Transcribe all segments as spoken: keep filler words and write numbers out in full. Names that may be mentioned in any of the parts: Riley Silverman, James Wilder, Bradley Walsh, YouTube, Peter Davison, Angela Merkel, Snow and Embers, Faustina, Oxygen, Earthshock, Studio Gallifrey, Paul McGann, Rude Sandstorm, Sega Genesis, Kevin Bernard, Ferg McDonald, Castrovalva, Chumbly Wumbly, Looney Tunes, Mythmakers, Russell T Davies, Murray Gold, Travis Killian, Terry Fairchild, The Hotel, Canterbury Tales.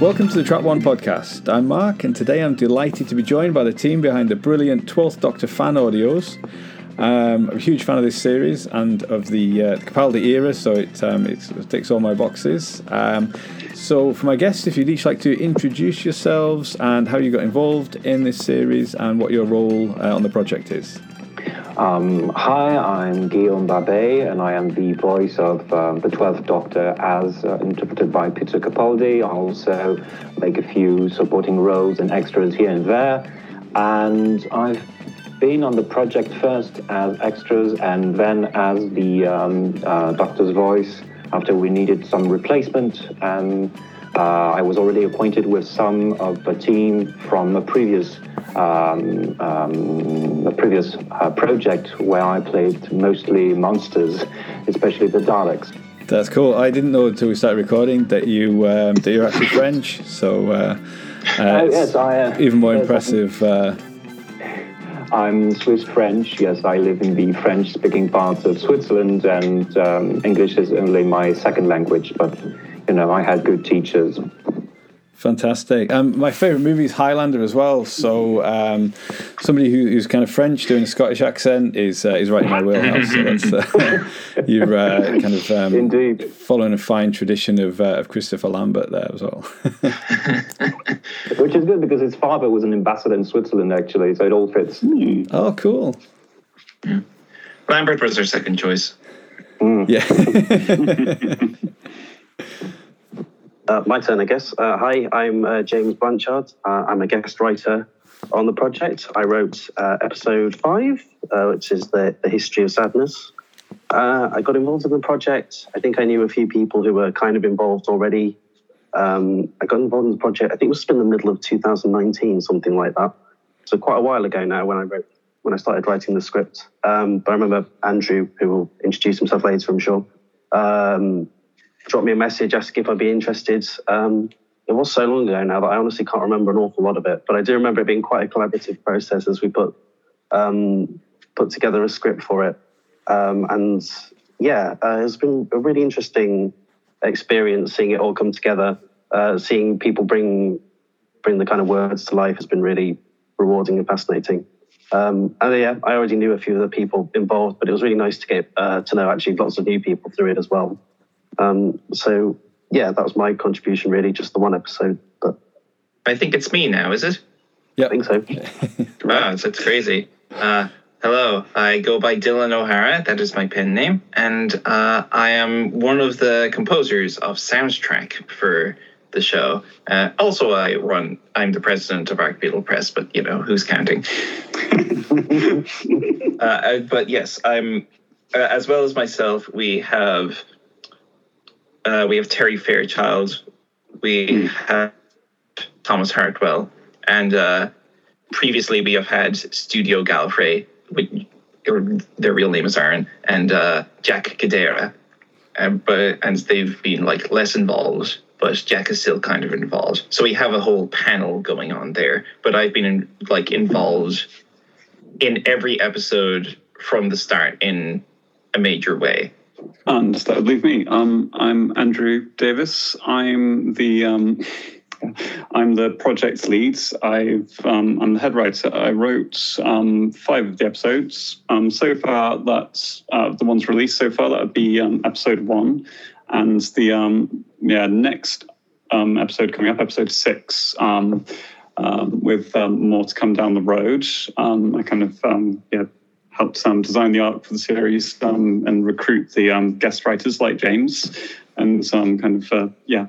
Welcome to the Track One podcast. I'm Mark, and today I'm delighted to be joined by the team behind the brilliant twelfth Doctor fan audios. Um, I'm a huge fan of this series and of the uh, Capaldi era, so it, um, it's, it ticks all my boxes. Um, so for my guests, if you'd each like to introduce yourselves and how you got involved in this series and what your role uh, on the project is. Um, hi, I'm Guillaume Barbet, and I am the voice of um, the twelfth Doctor as uh, interpreted by Peter Capaldi. I also make a few supporting roles and extras here and there, and I've been on the project first as extras and then as the um, uh, Doctor's voice after we needed some replacement. Um, Uh, I was already acquainted with some of the team from a previous um, um, a previous uh, project where I played mostly monsters, especially the Daleks. That's cool. I didn't know until we started recording that you um, that you're actually French. So uh, uh, uh, yes, I, uh, even more yes, impressive. Uh, I'm Swiss French. Yes, I live in the French-speaking parts of Switzerland, and um, English is only my second language, but. You know, I had good teachers. Fantastic. Um, my favourite movie is Highlander as well. So um, somebody who, who's kind of French doing a Scottish accent is uh, is right in my wheelhouse. So that's, uh, you're uh, kind of um, indeed following a fine tradition of uh, of Christopher Lambert there as well. Which is good because his father was an ambassador in Switzerland actually, so it all fits. Oh, cool. Yeah. Lambert was their second choice. Mm. Yeah. Uh, my turn, I guess. Uh, hi, I'm uh, James Blanchard. Uh, I'm a guest writer on the project. I wrote uh, episode five, uh, which is the, the history of sadness. Uh, I got involved in the project. I think I knew a few people who were kind of involved already. Um, I got involved in the project, I think it was in the middle of two thousand nineteen, something like that. So quite a while ago now when I wrote, when I started writing the script. Um, but I remember Andrew, who will introduce himself later, I'm sure, um, dropped me a message asking if I'd be interested. Um, it was so long ago now that I honestly can't remember an awful lot of it, but I do remember it being quite a collaborative process as we put um, put together a script for it. Um, and yeah, uh, it's been a really interesting experience seeing it all come together. Uh, seeing people bring bring the kind of words to life has been really rewarding and fascinating. Um, and yeah, I already knew a few of the people involved, but it was really nice to get uh, to know actually lots of new people through it as well. Um, so, yeah, that was my contribution, really, just the one episode. But I think it's me now, is it? Yeah, I think so. Wow, it's, it's crazy. Uh, hello, I go by Dillon O'Hara. That is my pen name. And uh, I am one of the composers of soundtrack for the show. Uh, also, I run, I'm the president of Arc Beetle Press, but, you know, who's counting? uh, but, yes, I'm, uh, as well as myself, we have... Uh, we have Terry Fairchild, we have Thomas Hartwell, and uh, previously we have had Studio Gallifrey, which, or their real name is Aaron, and uh, Jack Kadera, and, but, and they've been like less involved, but Jack is still kind of involved. So we have a whole panel going on there, but I've been in, like involved in every episode from the start in a major way. And that would leave me. Um, I'm Andrew Davis. I'm the um, I'm the project lead. I've um, I'm the head writer. I wrote um, five of the episodes um, so far. That's uh, the ones released so far. That would be um, episode one, and the um, yeah next um, episode coming up, episode six, um, um, with um, more to come down the road. Um, I kind of um, yeah. helped um, design the arc for the series um, and recruit the um, guest writers like James, and um, kind of uh, yeah,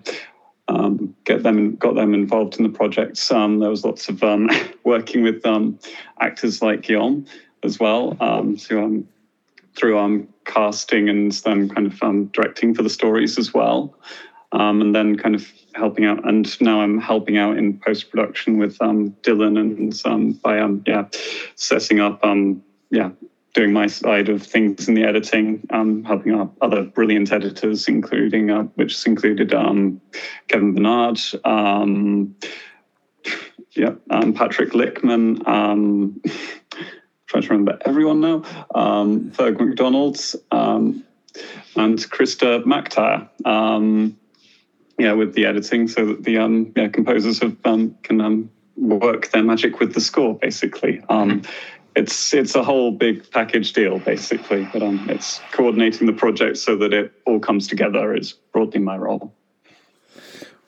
um, get them got them involved in the project. Um, there was lots of um, working with um, actors like Guillaume as well, um, so, um, through um, casting and then kind of um, directing for the stories as well, um, and then kind of helping out. And now I'm helping out in post production with um, Dillon and um, by um, yeah, setting up. Um, Yeah, doing my side of things in the editing, um, helping our other brilliant editors, including uh, which included um, Kevin Bernard, um, yeah, um, Patrick Lickman. Um, trying to remember everyone now. Um, Ferg McDonald um, and Christa McIntyre. Um, yeah, with the editing, so that the um, yeah, composers have, um, can um, work their magic with the score, basically. Um, it's it's a whole big package deal, basically, but um, it's coordinating the project so that it all comes together is broadly my role.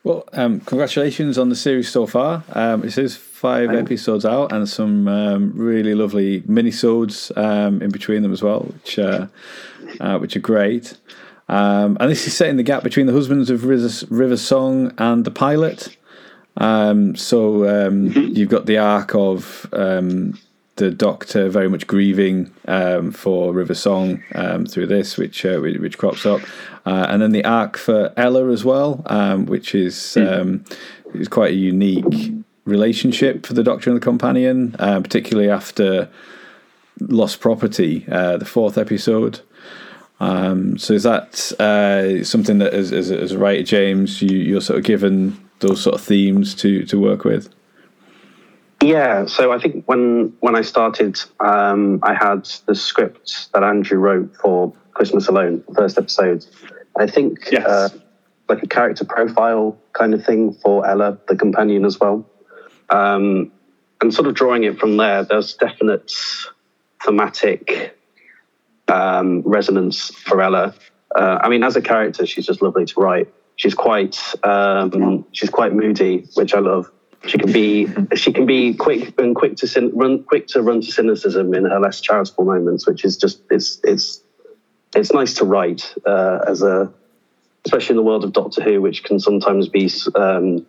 Well, um, congratulations on the series so far. Um, it is five um, episodes out and some um, really lovely minisodes um, in between them as well, which uh, uh, which are great. Um, and this is setting the gap between the Husbands of River Song and the pilot. Um, so um, mm-hmm. You've got the arc of um, the Doctor very much grieving um, for River Song um, through this, which uh, which crops up, uh, and then the arc for Ella as well, um, which is um, is quite a unique relationship for the Doctor and the companion, uh, particularly after Lost Property, uh, the fourth episode. Um, so is that uh, something that, as, as, as a writer, James, you, you're sort of given those sort of themes to, to work with? Yeah, so I think when when I started, um, I had the script that Andrew wrote for Christmas Alone, the first episode. I think yes. uh, like a character profile kind of thing for Ella, the companion, as well. Um, and sort of drawing it from there, there's definite thematic Um, resonance for Ella. Uh, I mean, as a character, she's just lovely to write. She's quite, um, she's quite moody, which I love. She can be, she can be quick and quick to sin, run, quick to run to cynicism in her less charitable moments, which is just, it's, it's, it's nice to write uh, as a, especially in the world of Doctor Who, which can sometimes be um,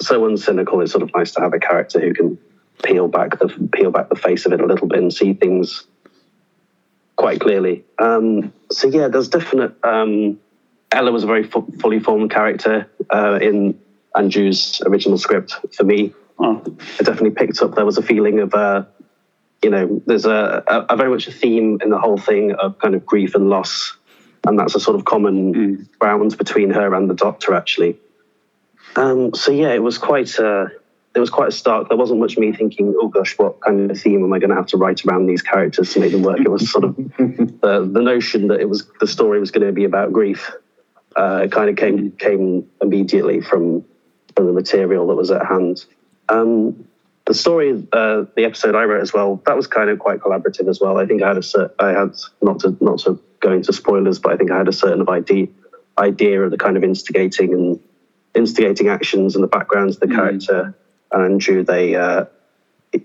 so uncynical. It's sort of nice to have a character who can peel back the peel back the face of it a little bit and see things quite clearly. Um, so yeah, there's definite. Um, Ella was a very fu- fully formed character uh, in Andrew's original script. For me, oh. I definitely picked up there was a feeling of, uh, you know, there's a, a, a very much a theme in the whole thing of kind of grief and loss, and that's a sort of common mm. ground between her and the Doctor, actually. Um, so yeah, it was quite. Uh, It was quite a stark. There wasn't much me thinking, oh gosh, what kind of theme am I going to have to write around these characters to make them work? It was sort of the, the notion that it was the story was going to be about grief. Uh, it kind of came came immediately from, from the material that was at hand. Um, the story, uh, the episode I wrote as well, that was kind of quite collaborative as well. I think I had a I had not to not to go into spoilers, but I think I had a certain of idea idea of the kind of instigating and instigating actions and the backgrounds of the mm. character. And Andrew, they uh,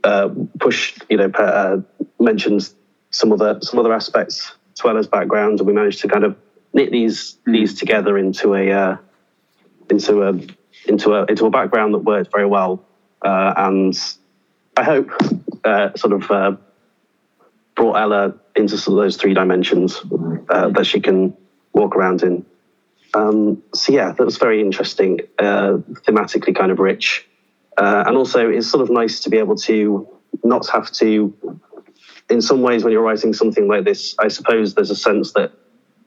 uh, pushed, you know, uh, mentions some other some other aspects to Ella's background, and we managed to kind of knit these mm. these together into a uh, into a into a into a background that worked very well, uh, and I hope uh, sort of uh, brought Ella into some of those three dimensions uh, that she can walk around in. Um, so yeah, that was very interesting, uh, thematically kind of rich. Uh, and also, it's sort of nice to be able to not have to, in some ways, when you're writing something like this, I suppose there's a sense that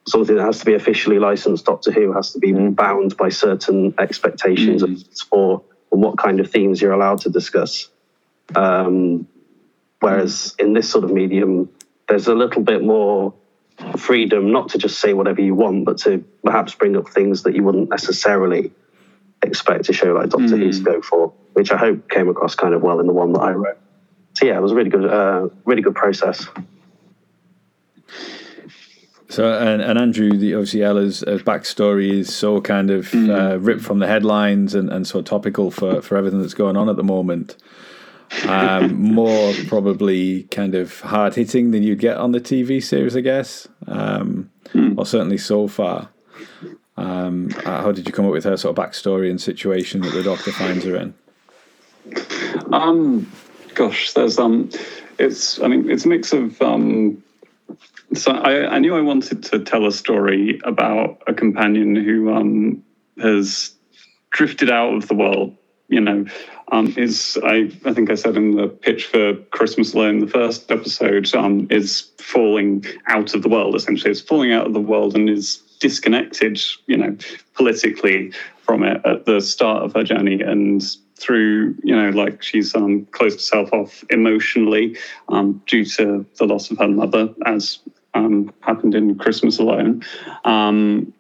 something that has to be officially licensed Doctor Who has to be mm. bound by certain expectations mm. of for what kind of themes you're allowed to discuss. Um, whereas in this sort of medium, there's a little bit more freedom not to just say whatever you want, but to perhaps bring up things that you wouldn't necessarily expect a show like Doctor mm. Who to go for, which I hope came across kind of well in the one that I wrote. So yeah, it was a really good, uh, really good process. So, and, and Andrew, the, obviously Ella's uh, backstory is so kind of mm. uh, ripped from the headlines and, and so topical for, for everything that's going on at the moment. Um, more probably kind of hard hitting than you'd get on the T V series, I guess, um, mm. or certainly so far. Um, how did you come up with her sort of backstory and situation that the Doctor finds her in? Um, gosh, there's um, it's I mean it's a mix of um. So I, I knew I wanted to tell a story about a companion who um has drifted out of the world. You know, um, is I I think I said in the pitch for Christmas Alone, the first episode, um, is falling out of the world. Essentially, it's falling out of the world and is disconnected, you know, politically from it at the start of her journey, and through, you know, like she's um, closed herself off emotionally um, due to the loss of her mother, as um, happened in Christmas Alone, um,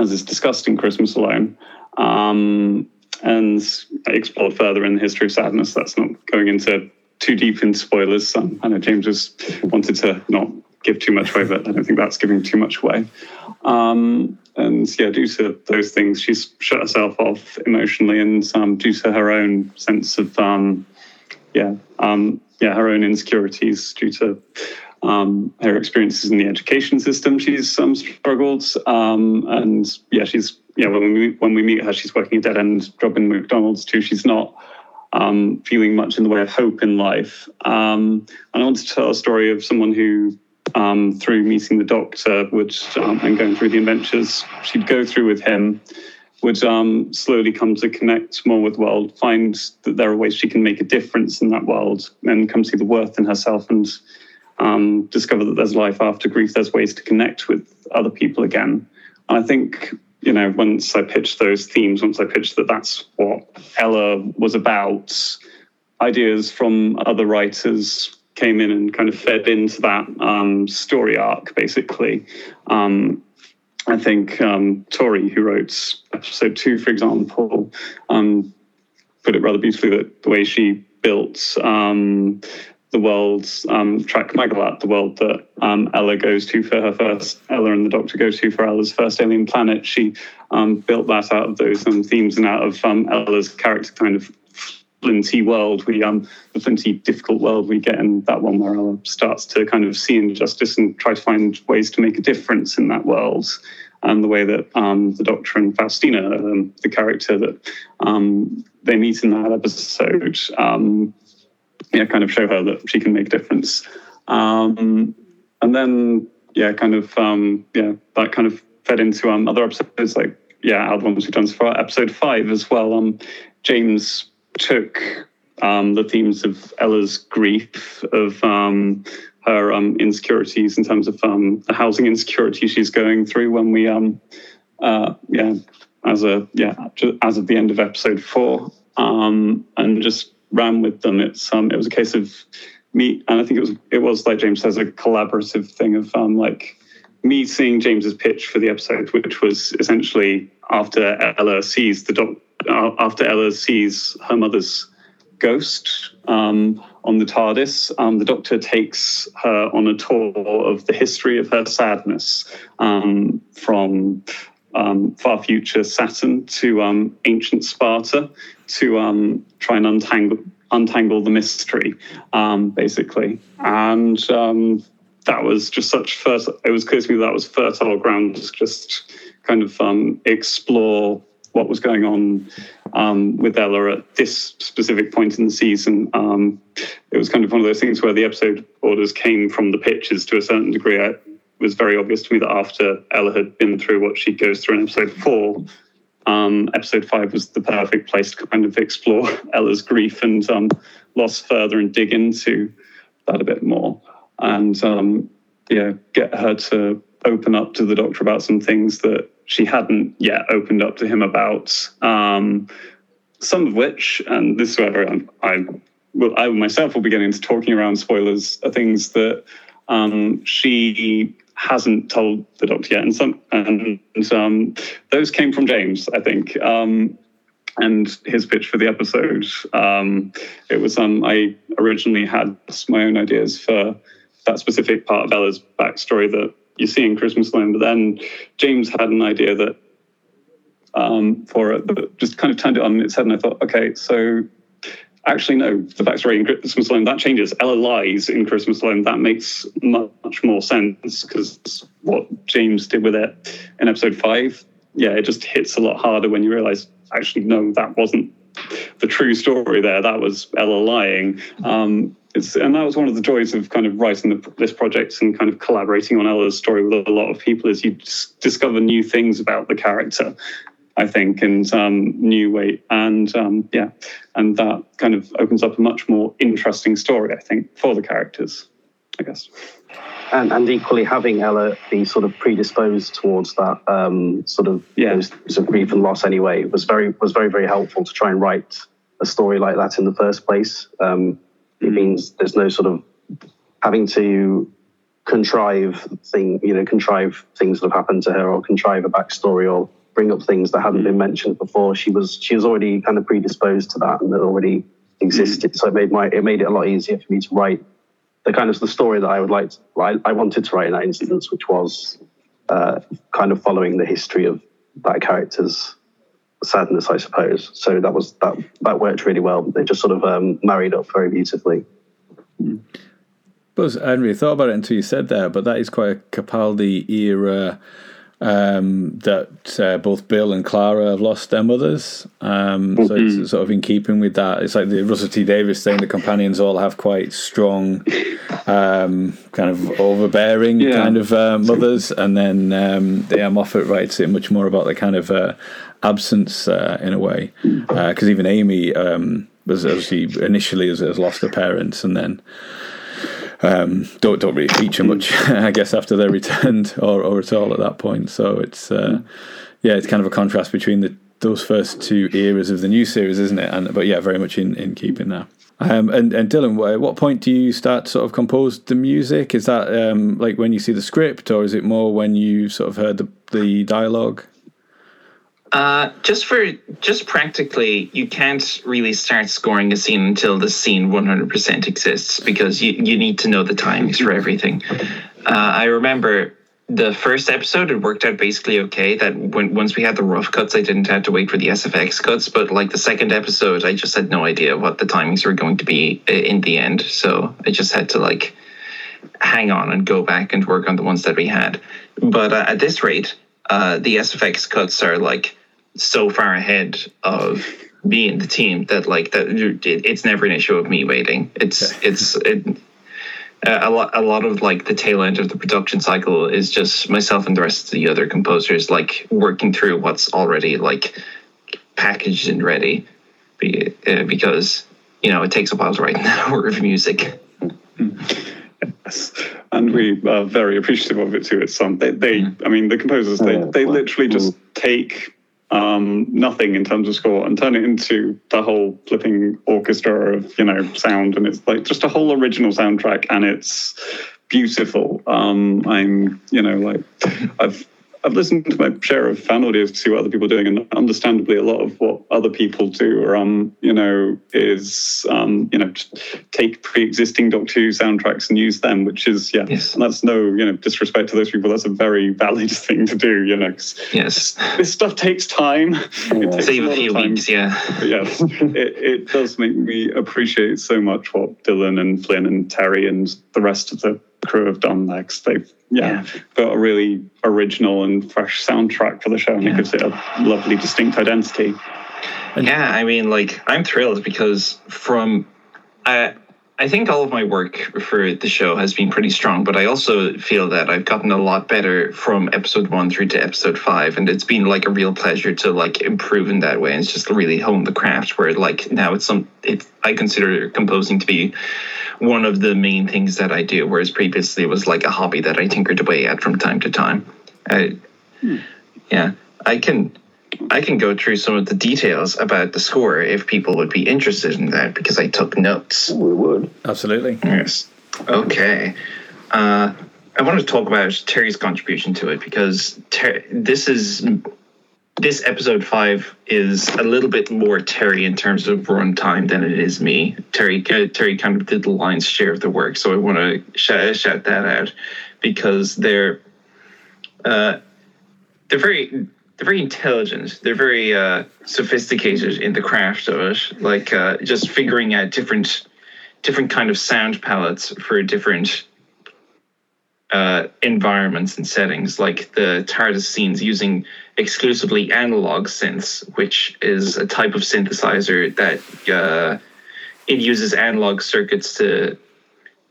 as is discussed in Christmas Alone. um, and explored further in the history of sadness. That's not going into too deep into spoilers. Um, I know James just wanted to not give too much away, but I don't think that's giving too much away. Um, and yeah, due to those things, she's shut herself off emotionally, and um, due to her own sense of um, yeah, um, yeah, her own insecurities due to um, her experiences in the education system, she's um, struggled. Um, and yeah, she's yeah when we when we meet her, she's working a dead end job in McDonald's too. She's not um, feeling much in the way of hope in life. Um, and I want to tell a story of someone who, Um, through meeting the doctor would, um, and going through the adventures she'd go through with him, would um, slowly come to connect more with the world, find that there are ways she can make a difference in that world, and come see the worth in herself, and um, discover that there's life after grief, there's ways to connect with other people again. And I think, you know, once I pitched those themes, once I pitched that that's what Ella was about, ideas from other writers came in and kind of fed into that um, story arc, basically. Um, I think um, Tori, who wrote episode two, for example, um, put it rather beautifully that the way she built um, the world's um, track Magalat, the world that um, Ella goes to for her first, Ella and the Doctor go to for Ella's first alien planet, she um, built that out of those um, themes and out of um, Ella's character kind of flinty world, we um the flinty difficult world we get in that one where Ella starts to kind of see injustice and try to find ways to make a difference in that world, and the way that um the Doctor and Faustina, um, the character that um they meet in that episode, um yeah kind of show her that she can make a difference, um and then yeah kind of um yeah that kind of fed into um other episodes, like yeah other ones we've done so far. Episode five as well, um James took um, the themes of Ella's grief, of um, her um, insecurities in terms of um, the housing insecurity she's going through. When we, um, uh, yeah, as a yeah, as of the end of episode four, um, and just ran with them. It's um, it was a case of me, and I think it was it was like James says, a collaborative thing of um, like me seeing James's pitch for the episode, which was essentially after Ella sees the doc. After Ella sees her mother's ghost um, on the TARDIS, um, the Doctor takes her on a tour of the history of her sadness, um, from um, far future Saturn to um, ancient Sparta, to um, try and untangle untangle the mystery, um, basically. And um, that was just such first. It was clear to me that was fertile ground to just kind of um, explore what was going on um, with Ella at this specific point in the season. Um, it was kind of one of those things where the episode orders came from the pitches to a certain degree. It was very obvious to me that after Ella had been through what she goes through in episode four, um, episode five was the perfect place to kind of explore Ella's grief and um, loss further and dig into that a bit more. And um, yeah, get her to open up to the Doctor about some things that she hadn't yet opened up to him about, um, some of which, and this is where I, I, well, I myself will be getting into talking around spoilers, are things that um, she hasn't told the Doctor yet. And some, and um, those came from James, I think, um, and his pitch for the episode. Um, it was, um, I originally had my own ideas for that specific part of Ella's backstory that you see in Christmasland, but then James had an idea that um, for it, that just kind of turned it on its head, and I thought, okay, so actually no, the backstory in Christmasland, that changes. Ella lies in Christmasland. That makes much more sense, because what James did with it in episode five, yeah, it just hits a lot harder when you realise, actually, no, that wasn't the true story there. That was Ella lying. Um, It's, and that was one of the joys of kind of writing the, this project and kind of collaborating on Ella's story with a lot of people, is you just discover new things about the character, I think, and um, new way. And um, yeah, and that kind of opens up a much more interesting story, I think, for the characters, I guess. And, and equally having Ella be sort of predisposed towards that um, sort of, yeah. those, sort of grief and loss anyway was very, was very, very helpful to try and write a story like that in the first place. Um, It means there's no sort of having to contrive thing, you know, contrive things that have happened to her, or contrive a backstory, or bring up things that hadn't been mentioned before. She was she was already kind of predisposed to that, and that already existed. So it made my it made it a lot easier for me to write the kind of the story that I would like. To, I, I wanted to write in that instance, which was uh, kind of following the history of that character's sadness, I suppose. So that was that that worked really well. They just sort of um, married up very beautifully. Mm. Buzz, I hadn't really thought about it until you said that, but that is quite a Capaldi era um, that uh, both Bill and Clara have lost their mothers. Um, mm-hmm. So it's sort of in keeping with that. It's like the Russell T Davies thing, the companions all have quite strong, um, kind of overbearing yeah. kind of uh, mothers. And then um, yeah, Moffat writes it much more about the kind of uh, absence uh, in a way. Because uh, even Amy um, was obviously initially has, has lost her parents and then. Um, don't don't really feature much, I guess, after they returned or, or at all at that point. So it's uh, yeah, it's kind of a contrast between the, those first two eras of the new series, isn't it? And but yeah, very much in, in keeping now. Um, and and Dillon, at what point do you start to sort of compose the music? Is that um, like when you see the script, or is it more when you sort of heard the the dialogue? Uh, just for just practically, you can't really start scoring a scene until the scene one hundred percent exists, because you, you need to know the timings for everything. Uh, I remember the first episode, it worked out basically okay. That when, once we had the rough cuts, I didn't have to wait for the S F X cuts. But like the second episode, I just had no idea what the timings were going to be in the end. So I just had to like hang on and go back and work on the ones that we had. But uh, at this rate, uh, the S F X cuts are like so far ahead of me and the team that like that it, it's never an issue of me waiting. It's okay. it's it, a lot a lot of like the tail end of the production cycle is just myself and the rest of the other composers like working through what's already like packaged and ready, because you know it takes a while to write an hour of music. Yes. And we are very appreciative of it too. It's some they, they I mean the composers they they literally just take Um, nothing in terms of score and turn it into the whole flipping orchestra of, you know, sound, and it's like just a whole original soundtrack, and it's beautiful. Um, I'm, you know, like I've I've listened to my share of fan audios to see what other people are doing, and understandably a lot of what other people do are, um, you know, is, um, you know, take pre-existing Doctor Who soundtracks and use them, which is, yeah, yes. And that's no, you know, disrespect to those people. That's a very valid thing to do, you know. Yes. This stuff takes time. It takes Save a, a few time. weeks, yeah. But yes, it, it does make me appreciate so much what Dillon and Flynn and Terry and the rest of the crew have done there, because they've yeah, yeah got a really original and fresh soundtrack for the show, and yeah. it gives it a lovely distinct identity. And yeah, I mean, like I'm thrilled because from I I think all of my work for the show has been pretty strong, but I also feel that I've gotten a lot better from episode one through to episode five, and it's been like a real pleasure to like improve in that way and just really hone the craft, where like now it's some it I consider composing to be one of the main things that I do, whereas previously it was like a hobby that I tinkered away at from time to time. I, hmm. Yeah, I can I can go through some of the details about the score if people would be interested in that, because I took notes. Ooh, we would. Absolutely. Yes. Okay. Uh, I want to talk about Terry's contribution to it, because Ter- this is... This episode five is a little bit more Terry in terms of runtime than it is me. Terry uh, Terry kind of did the lion's share of the work, so I want to shout, shout that out, because they're uh, they're very they're very intelligent. They're very uh, sophisticated in the craft of it, like uh, just figuring out different different kind of sound palettes for different. Uh, environments and settings, like the TARDIS scenes using exclusively analog synths, which is a type of synthesizer that uh, it uses analog circuits to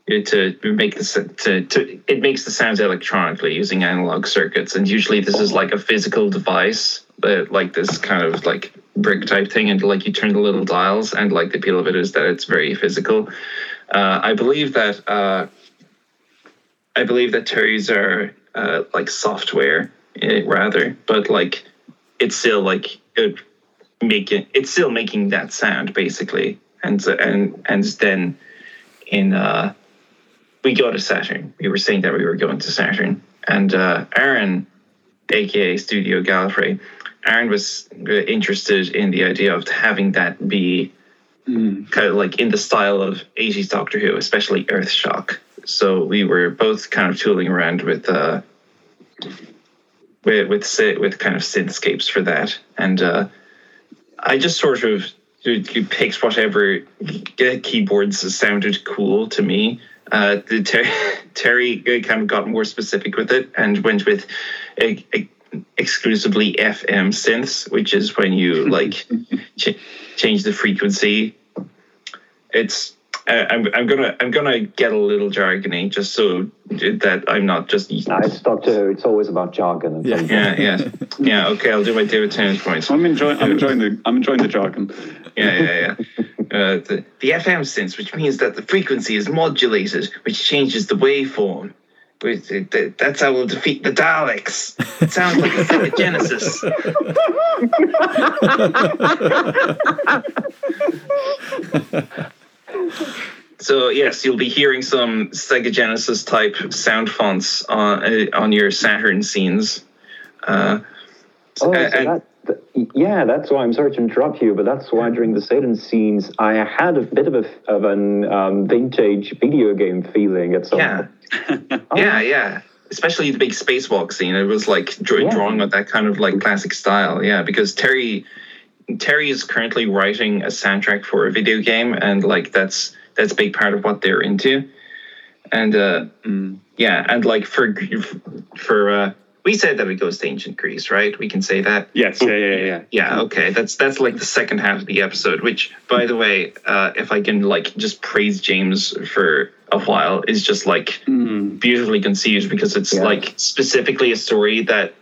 to make the to, to it makes the sounds electronically using analog circuits, and usually this is like a physical device, but like this kind of like brick type thing, and like you turn the little dials, and like the appeal of it is that it's very physical. Uh, I believe that. Uh, I believe that Terry's are uh, like software, uh, rather, but like it's still like it making it's still making that sound basically, and and and then in uh, we go to Saturn. We were saying that we were going to Saturn, and uh, Aaron, aka Studio Gallifrey, Aaron was interested in the idea of having that be mm. kind of like in the style of eighties Doctor Who, especially Earthshock. So we were both kind of tooling around with uh, with with, with kind of synthscapes for that, and uh, I just sort of picked whatever keyboards sounded cool to me. Uh, the ter- Terry kind of got more specific with it and went with a, a exclusively F M synths, which is when you like ch- change the frequency. It's uh, I'm I'm gonna I'm gonna get a little jargony just so that I'm not just. No, it's Doctor Who. It's always about jargon. And yeah, yeah, yeah, yeah. Okay, I'll do my David Tennant points. I'm enjoying. I'm enjoying the. I'm enjoying the jargon. Yeah, yeah, yeah. Uh, the, the F M synths, which means that the frequency is modulated, which changes the waveform. That's how we'll defeat the Daleks. It sounds like a set of Genesis. So yes, you'll be hearing some Sega Genesis type sound fonts on uh, on your Saturn scenes. Uh, oh, and, so that- Yeah, that's why, I'm sorry to interrupt you, but that's why during the Saturn scenes, I had a bit of a of an um, vintage video game feeling at some yeah. point. Oh. Yeah, yeah. Especially the big spacewalk scene. It was like drawing yeah. on that kind of like classic style. Yeah, because Terry Terry is currently writing a soundtrack for a video game, and like that's that's a big part of what they're into. And uh, mm. yeah, and like for for. Uh, We said that it goes to ancient Greece, right? We can say that. Yes. Yeah. Yeah. Yeah. Yeah. Okay. That's that's like the second half of the episode. Which, by the way, uh, if I can like just praise James for a while, is just like mm. beautifully conceived, because it's yeah. like specifically a story that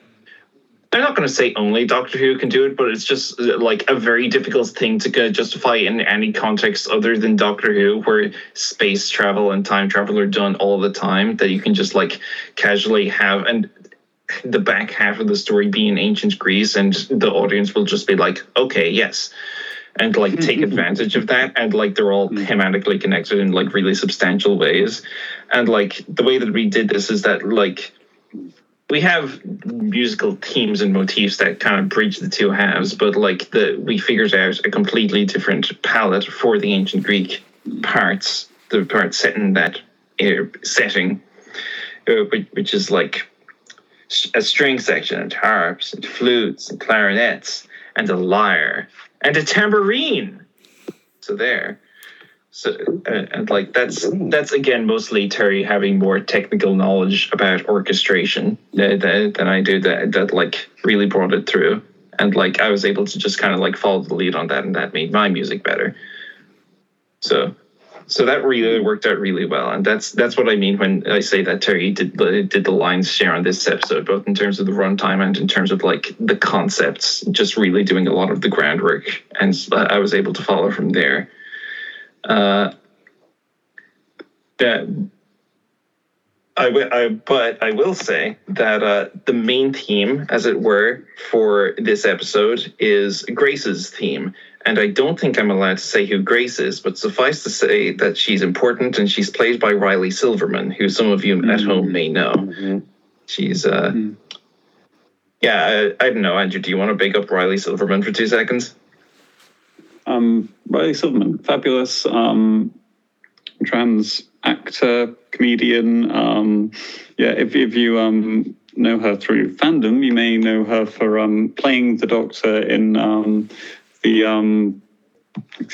I'm not going to say only Doctor Who can do it, but it's just like a very difficult thing to justify in any context other than Doctor Who, where space travel and time travel are done all the time. That you can just like casually have and. The back half of the story being ancient Greece, and the audience will just be like, okay, yes, and like take advantage of that, and like they're all thematically connected in like really substantial ways. And like the way that we did this is that like we have musical themes and motifs that kind of bridge the two halves, but like the we figured out a completely different palette for the ancient Greek parts, the parts set in that uh, setting, uh, which, which is like a string section and harps and flutes and clarinets and a lyre and a tambourine. So there. So uh, and like that's that's again mostly Terry having more technical knowledge about orchestration uh, than, than I do. That that like really brought it through, and like I was able to just kind of like follow the lead on that, and that made my music better. So. So that really worked out really well, and that's that's what I mean when I say that Terry did the, did the lion's share on this episode, both in terms of the runtime and in terms of like the concepts, just really doing a lot of the groundwork, and I was able to follow from there. Uh, that I, w- I but I will say that uh, the main theme, as it were, for this episode is Grace's theme. And I don't think I'm allowed to say who Grace is, but suffice to say that she's important, and she's played by Riley Silverman, who some of you mm-hmm. at home may know. Mm-hmm. She's, uh, mm-hmm. yeah, I, I don't know. Andrew, do you want to big up Riley Silverman for two seconds? Um, Riley Silverman, fabulous um, trans actor, comedian. Um, yeah, if, if you um, know her through fandom, you may know her for um, playing the Doctor in... Um, The um,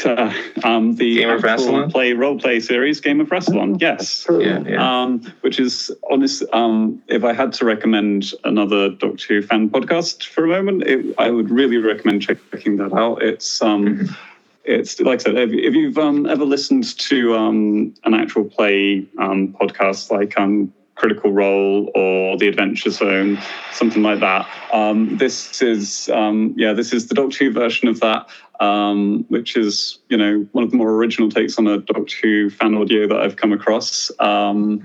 uh, um, the actual play role play series Game of Rassilon, yes, yeah, yeah. Um, which is honest. Um, if I had to recommend another Doctor Who fan podcast for a moment, it, I would really recommend checking that out. It's um, it's like I said, if, if you've um, ever listened to um, an actual play um, podcast like um. Critical Role or The Adventure Zone, something like that. Um, this is, um, yeah, this is the Doctor Who version of that, um, which is, you know, one of the more original takes on a Doctor Who fan audio that I've come across. Um,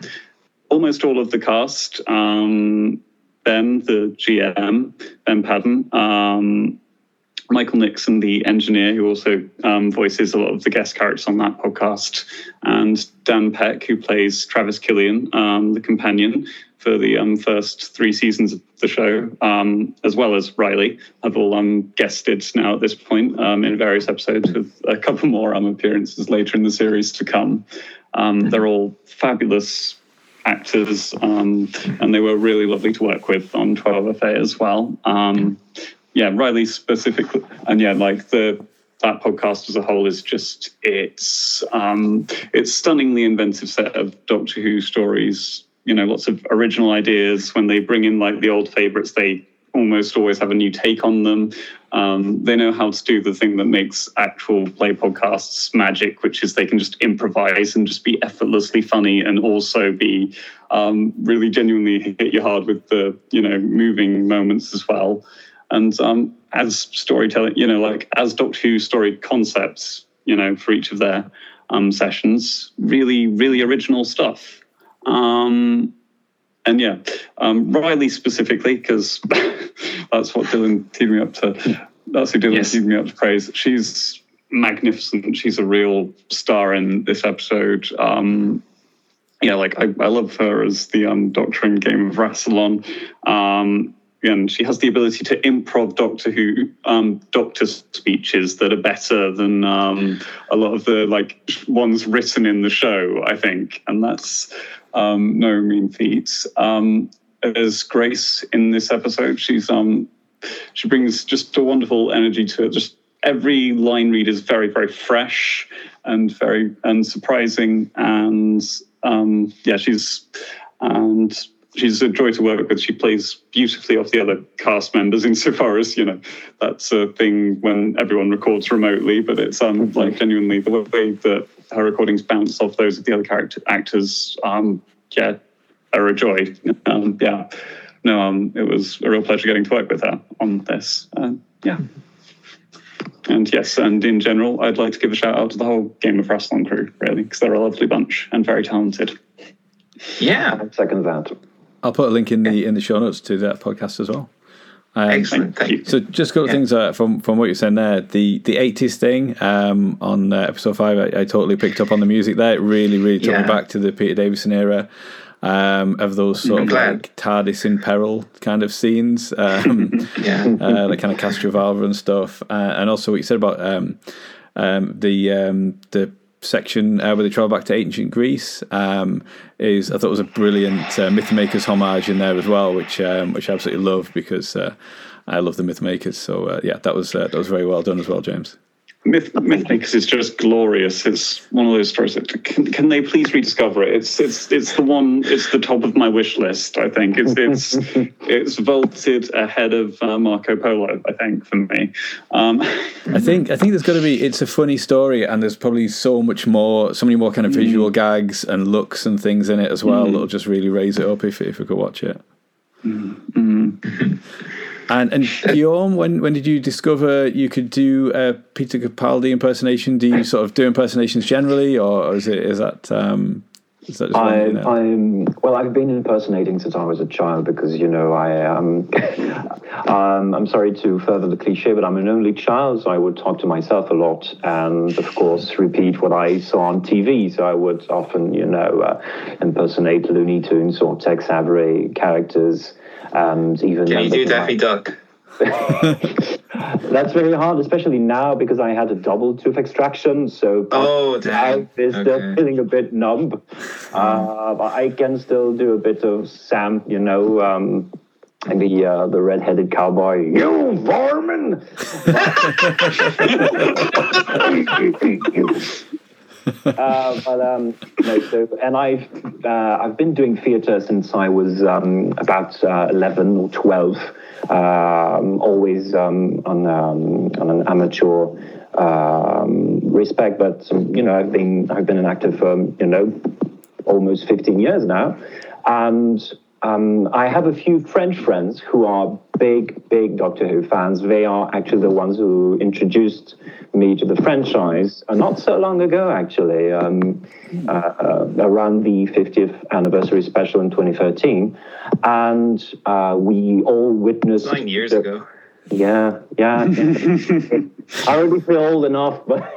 almost all of the cast, um, Ben, the G M, Ben Padden, um, Michael Nixon, the engineer, who also um, voices a lot of the guest characters on that podcast, and Dan Peck, who plays Travis Killian, um, the companion for the um, first three seasons of the show, um, as well as Riley, have all um, guested now at this point um, in various episodes, with a couple more um, appearances later in the series to come. Um, they're all fabulous actors, um, and they were really lovely to work with on twelve F A as well. Um, yeah, Riley specifically, and yeah, like the... that podcast as a whole is just, it's um, it's stunningly inventive set of Doctor Who stories, you know, lots of original ideas. When they bring in like the old favourites, they almost always have a new take on them. Um, they know how to do the thing that makes actual play podcasts magic, which is they can just improvise and just be effortlessly funny, and also be um, really genuinely hit you hard with the, you know, moving moments as well. And um, as storytelling, you know, like as Doctor Who story concepts, you know, for each of their um, sessions, really, really original stuff. Um, and yeah, um, Riley specifically, because that's what Dillon teed me up to. That's who Dillon yes. teed me up to praise. She's magnificent. She's a real star in this episode. Um, yeah, like I, I love her as the um, Doctor in Game of Rassilon. Um, And she has the ability to improv Doctor Who um, doctor speeches that are better than um, a lot of the like ones written in the show, I think. And that's um, no mean feat. Um, as Grace in this episode, she's um, she brings just a wonderful energy to it. Just every line read is very, very fresh and very and surprising. And um, yeah, she's and. She's a joy to work with. She plays beautifully off the other cast members insofar as, you know, that's a thing when everyone records remotely, but it's um, like genuinely the way that her recordings bounce off those of the other character actors, um, yeah, are a joy. Um, yeah, no, um, it was a real pleasure getting to work with her on this. Uh, yeah. And yes, and in general, I'd like to give a shout out to the whole Game of Rassilon crew, really, because they're a lovely bunch and very talented. Yeah. I second that. I'll put a link in the in the show notes to that podcast as well. Um, Excellent, thank you. So just a couple of yeah. things uh, from, from what you're saying there. The the eighties thing um, on uh, episode five, I, I totally picked up on the music there. It really, really took yeah. me back to the Peter Davison era um, of those sort I'm of glad. like TARDIS in peril kind of scenes, um, yeah, uh, like kind of Castrovalva and stuff. Uh, and also what you said about um, um, the um, the. section uh, where they travel back to ancient Greece um, is I thought was a brilliant uh, Mythmakers homage in there as well, which um, which I absolutely love because uh, I love the Mythmakers. So uh, yeah, that was uh, that was very well done as well, James. Myth, Mythmakers is just glorious. It's one of those stories that can, can they please rediscover it? It's it's it's the one. It's the top of my wish list. I think it's it's it's vaulted ahead of uh, Marco Polo. I think for me, um. I think I think there's got to be. It's a funny story, and there's probably so much more, so many more kind of visual mm. gags and looks and things in it as well mm. that'll just really raise it up if if we could watch it. Mm. And, and Guillaume, when, when did you discover you could do a Peter Capaldi impersonation? Do you sort of do impersonations generally, or is it is that um, is that just I, one, you know? I'm well, I've been impersonating since I was a child because you know I um, um I'm sorry to further the cliche, but I'm an only child, so I would talk to myself a lot, and of course repeat what I saw on T V. So I would often you know uh, impersonate Looney Tunes or Tex Avery characters. And even Can you do Daffy Duck? That's very hard, especially now because I had a double tooth extraction, so oh, damn. I'm still okay. feeling a bit numb. Uh, but I can still do a bit of Sam, you know, um, the uh, the red-headed cowboy. You varmin! uh, but um, no, so and I've uh, I've been doing theatre since I was um, about uh, eleven or twelve. Um, always um, on um, on an amateur um, respect, but you know I've been I've been an actor for you know almost fifteen years now, and um, I have a few French friends who are big big Doctor Who fans. They are actually the ones who introduced me to the franchise uh, not so long ago, actually, um, uh, uh, around the fiftieth anniversary special in twenty thirteen, and uh, we all witnessed nine years the, ago. Yeah, yeah. I already feel old enough, but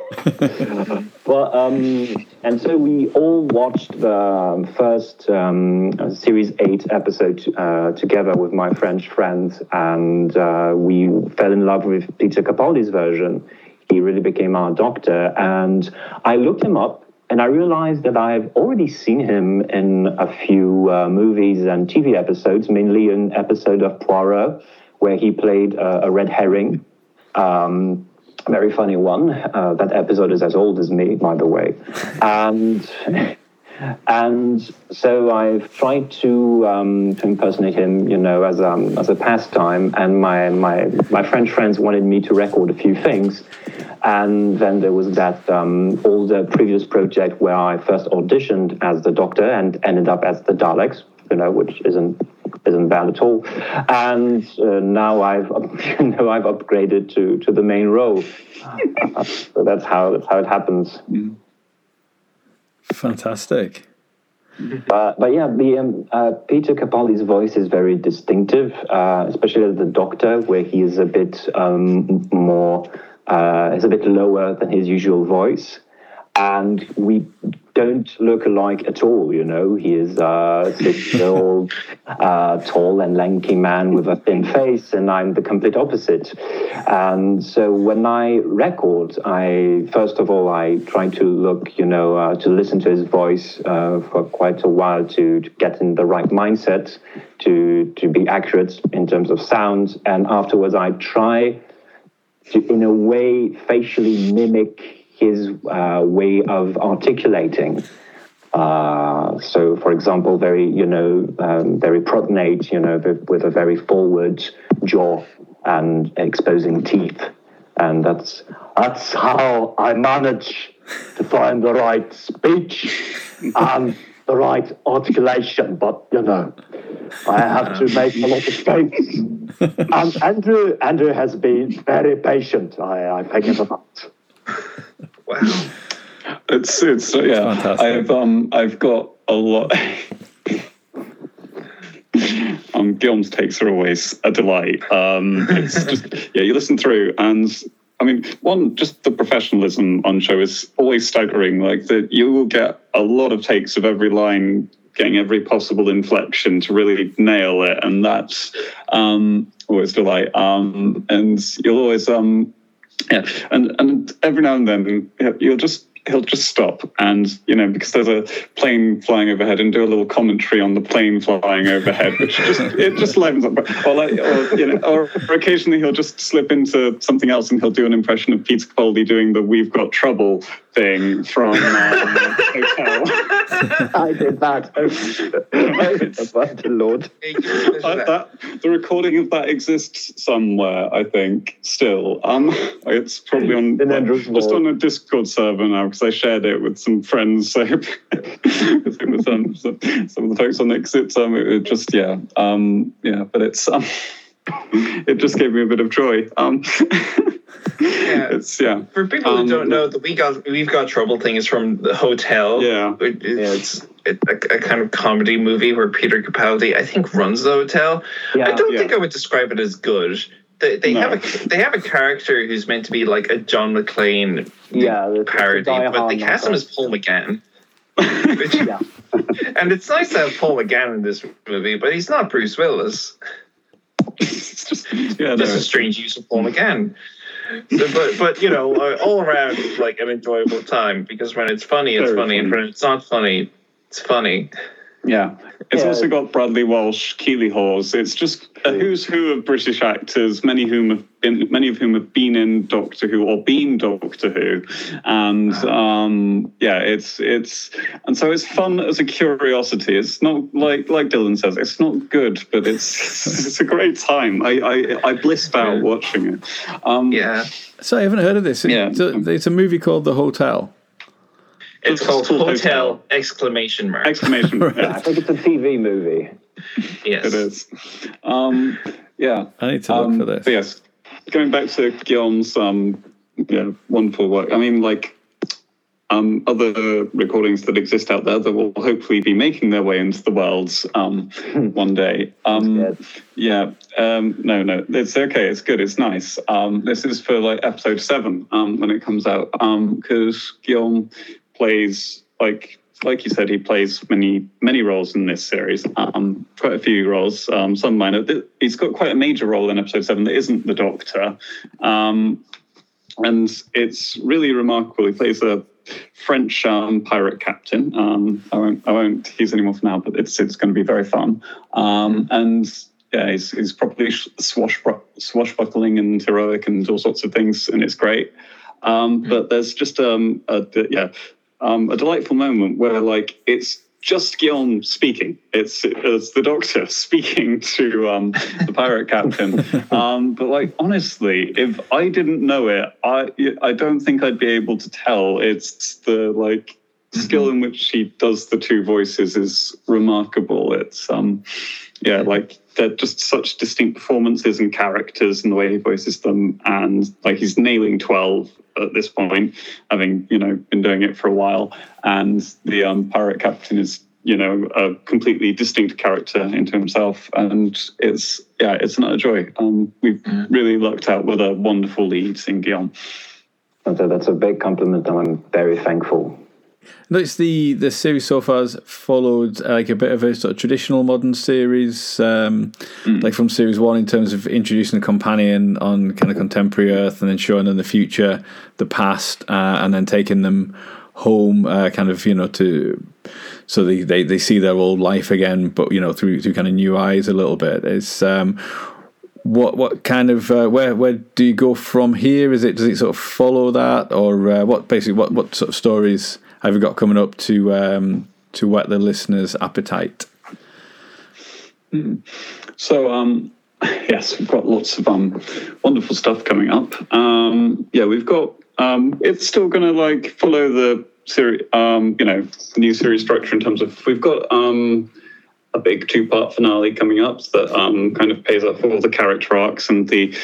but um, and so we all watched the first um, series eight episode uh, together with my French friends, and uh, we fell in love with Peter Capaldi's version. He really became our doctor, and I looked him up. And I realized that I've already seen him in a few uh, movies and T V episodes, mainly an episode of Poirot, where he played uh, a red herring. Um, very funny one. Uh, that episode is as old as me, by the way. And... And so I've tried to, um, to impersonate him, you know, as um, as a pastime. And my, my my French friends wanted me to record a few things. And then there was that um, older previous project where I first auditioned as the Doctor and ended up as the Daleks, you know, which isn't isn't bad at all. And uh, now I've you know I've upgraded to, to the main role. uh, so that's how that's how it happens. Mm. Fantastic. But but yeah, the um, uh, Peter Capaldi's voice is very distinctive, uh, especially as the Doctor, where he is a bit um, more, uh, is a bit lower than his usual voice, and we don't look alike at all. You know, he is a six-year-old, uh, tall and lanky man with a thin face, and I'm the complete opposite. And so when I record, I first of all I try to look, you know, uh, to listen to his voice uh, for quite a while to, to get in the right mindset to to be accurate in terms of sound, and afterwards I try to, in a way, facially mimic his uh, way of articulating. Uh, so, for example, very, you know, um, very prognate, you know, with a very forward jaw and exposing teeth. And that's that's how I manage to find the right speech and the right articulation. But, you know, I have to make a lot of space. And Andrew, Andrew has been very patient, I, I think, about that. Wow, it's it's yeah. Fantastic. I've um I've got a lot. um, Guillaume's takes are always a delight. Um, it's just yeah, you listen through, and I mean, one just the professionalism on show is always staggering. Like that, you will get a lot of takes of every line, getting every possible inflection to really nail it, and that's um always a delight. Um, and you'll always um. Yeah, and and every now and then you'll just he'll just stop, and you know because there's a plane flying overhead, and do a little commentary on the plane flying overhead, which just it just livens up. Or, like, or you know, or occasionally he'll just slip into something else, and he'll do an impression of Peter Capaldi doing the "We've Got Trouble" thing from um, Hotel. I did that. the Lord. I, that the recording of that exists somewhere, I think. Still, um, it's probably on like, just on a Discord server now because I shared it with some friends. So it was um, some some of the folks on it. Cause it's um, it, it just yeah, um, yeah, but it's um, it just gave me a bit of joy. Um. Yeah. It's, yeah. For people um, who don't know, the we got we've got trouble thing is from The Hotel. Yeah, it's yeah. A, a kind of comedy movie where Peter Capaldi, I think, runs the hotel. Yeah. I don't yeah. think I would describe it as good. They, they no. have a they have a character who's meant to be like a John McClane yeah, parody, but they cast him as Paul McGann. Which, yeah. And it's nice to have Paul McGann in this movie, but he's not Bruce Willis. It's just yeah, just no. a strange use of Paul McGann. So, but, but you know, uh, all around, like, an enjoyable time, because when it's funny, it's Very funny, funny, and when it's not funny, it's funny. Yeah. It's yeah. also got Bradley Walsh, Keeley Hawes. It's just a who's who of British actors, many whom have been, many of whom have been in Doctor Who or been Doctor Who, and wow. um, yeah, it's it's and so it's fun as a curiosity. It's not like like Dylan says, it's not good, but it's it's a great time. I I, I blissed out watching it. Um, yeah. So I haven't heard of this. It's, yeah. a, it's a movie called The Hotel. It's, it's called Hotel, Hotel exclamation mark. Exclamation mark. Right. I think it's a T V movie. Yes. It is. Um, yeah. I need to um, look for this. Yes. Going back to Guillaume's um, yeah, wonderful work. I mean, like, Um, other recordings that exist out there that will hopefully be making their way into the worlds um, one day. Um, yeah, um, no, no, it's okay. It's good. It's nice. Um, this is for like episode seven um, when it comes out, because um, Guillaume plays like like you said, he plays many many roles in this series. Um, quite a few roles, um, some minor. He's got quite a major role in episode seven that isn't the Doctor, um, and it's really remarkable. He plays a French um, pirate captain. Um, I won't. I won't use anymore for now, but it's it's going to be very fun. Um, and yeah, he's he's properly swashbuck- swashbuckling and heroic and all sorts of things, and it's great. Um, but there's just um, a yeah um, a delightful moment where like it's just Guillaume speaking. It's, it's the Doctor speaking to um, the pirate captain. Um, but like, honestly, if I didn't know it, I I don't think I'd be able to tell. It's the like skill in which he does the two voices is remarkable. It's um, yeah, like they're just such distinct performances and characters and the way he voices them, and like he's nailing twelve at this point, having, you know, been doing it for a while. And the um, pirate captain is, you know, a completely distinct character into himself. And it's, yeah, it's another joy. Um, we've mm. really lucked out with a wonderful lead in Guillaume. That's a big compliment, and I'm very thankful. Notice the, the series so far has followed uh, like a bit of a sort of traditional modern series, um, mm. like from series one in terms of introducing a companion on kind of contemporary Earth and then showing them the future, the past, uh, and then taking them home, uh, kind of, you know, to so they, they, they see their old life again, but, you know, through through kind of new eyes a little bit. It's um, what what kind of uh, where where do you go from here? Is it does it sort of follow that, or uh, what basically what, what sort of stories have we got coming up to um, to whet the listeners' appetite? So um, yes, we've got lots of um, wonderful stuff coming up. Um, yeah, we've got. Um, it's still going to like follow the series, um, you know, the new series structure in terms of we've got um, a big two-part finale coming up that um, kind of pays off all the character arcs and the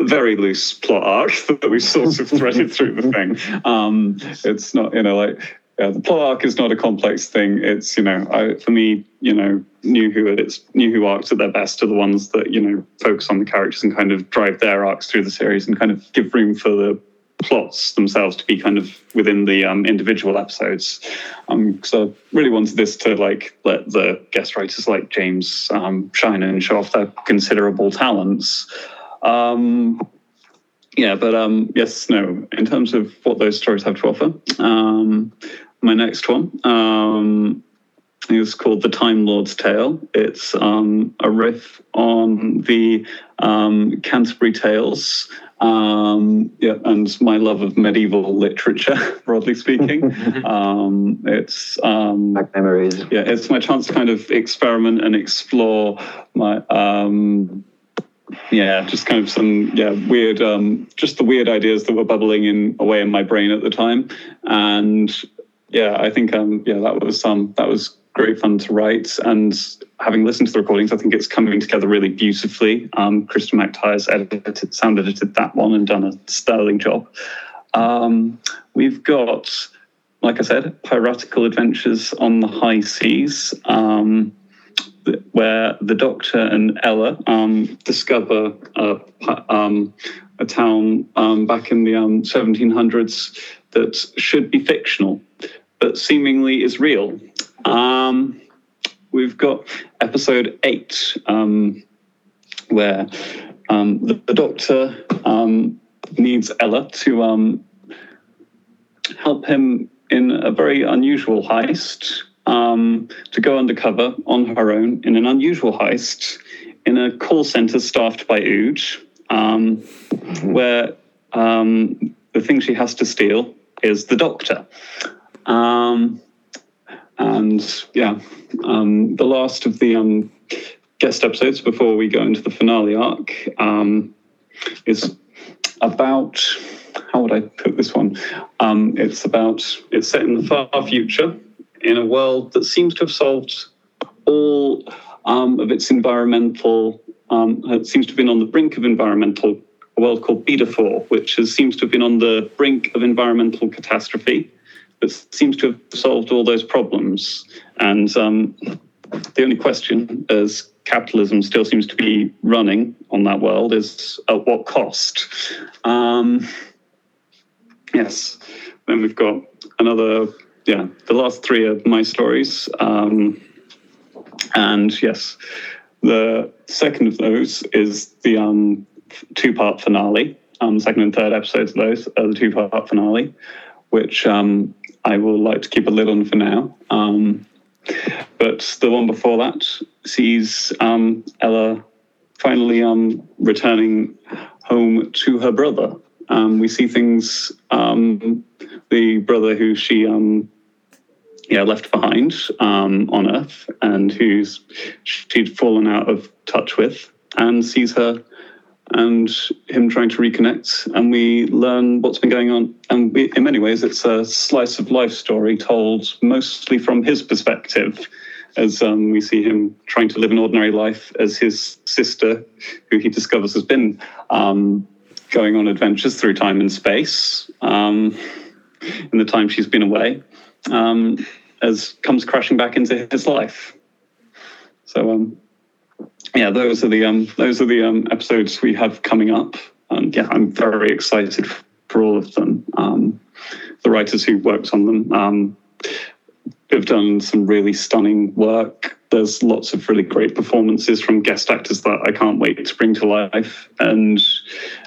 very loose plot arc that we've sort of threaded through the thing. Um, it's not, you know, like, yeah, the plot arc is not a complex thing. It's, you know, I, for me, you know, New Who it's New Who arcs at their best are the ones that, you know, focus on the characters and kind of drive their arcs through the series and kind of give room for the plots themselves to be kind of within the um, individual episodes. Um, so I really wanted this to like let the guest writers like James um, shine and show off their considerable talents. Um, yeah, but um, yes, no, in terms of what those stories have to offer, um, my next one um, is called The Time Lord's Tale. It's um, a riff on the um, Canterbury Tales, um, yeah, and my love of medieval literature, broadly speaking. um, it's um, Black memories. Yeah, it's my chance to kind of experiment and explore my. Um, Yeah, just kind of some yeah weird, um, just the weird ideas that were bubbling in away in my brain at the time, and yeah, I think um yeah that was um that was great fun to write, and having listened to the recordings, I think it's coming together really beautifully. Um, Christa McIntyre's edited, sound edited that one and done a sterling job. Um, we've got, like I said, piratical adventures on the high seas. Um, where the Doctor and Ella um, discover a, um, a town um, back in the um, seventeen hundreds that should be fictional, but seemingly is real. Um, we've got episode eight, um, where um, the, the Doctor um, needs Ella to um, help him in a very unusual heist, Um, to go undercover on her own in an unusual heist in a call centre staffed by Ood, um, where um, the thing she has to steal is the Doctor. Um, and, yeah, um, the last of the um, guest episodes before we go into the finale arc um, is about... How would I put this one? Um, it's about... It's set in the far future, in a world that seems to have solved all um, of its environmental, um, it seems to have been on the brink of environmental, a world called Beta four, which has, seems to have been on the brink of environmental catastrophe. that seems to have solved all those problems. And um, the only question, as capitalism still seems to be running on that world, is at what cost? Um, yes. Then we've got another, yeah, the last three are my stories. Um, and yes, the second of those is the um, two-part finale. Um, second and third episodes of those are the two-part finale, which um, I will like to keep a lid on for now. Um, but the one before that sees um, Ella finally um, returning home to her brother. Um, we see things, um, the brother who she um, yeah, left behind um, on Earth and who's she'd fallen out of touch with, and sees her and him trying to reconnect, and we learn what's been going on. And we, in many ways, it's a slice of life story told mostly from his perspective, as um, we see him trying to live an ordinary life as his sister, who he discovers has been um, going on adventures through time and space um, in the time she's been away, um, as comes crashing back into his life. So, um, Yeah, those are the um, those are the um, episodes we have coming up. Um, yeah, I'm very excited for all of them. Um, the writers who worked on them um, have done some really stunning work. There's lots of really great performances from guest actors that I can't wait to bring to life. And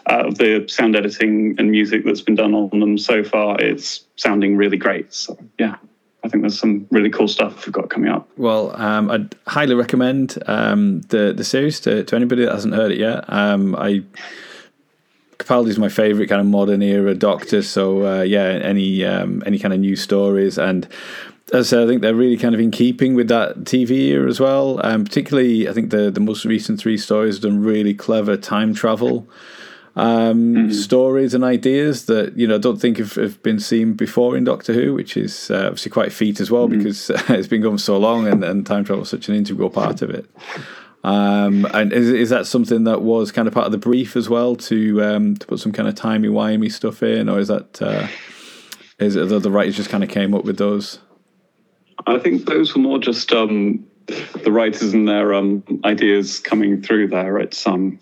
uh, the sound editing and music that's been done on them so far, it's sounding really great. So, yeah. I think there's some really cool stuff we've got coming up. Well, um, I'd highly recommend um, the the series to, to anybody that hasn't heard it yet. Um, I Capaldi's my favourite kind of modern era doctor, so uh, yeah, any um, any kind of new stories, and as I said, I think they're really kind of in keeping with that T V era as well. Um, particularly, I think the the most recent three stories have done really clever time travel um mm-hmm. stories and ideas that, you know, I don't think have, have been seen before in Doctor Who, which is uh, obviously quite a feat as well, mm-hmm. because uh, it's been going so long, and, and time travel is such an integral part of it. Um and is, is that something that was kind of part of the brief as well, to um to put some kind of timey-wimey stuff in, or is that uh is it the, the writers just kind of came up with those? I think those were more just um the writers and their um ideas coming through there. It's um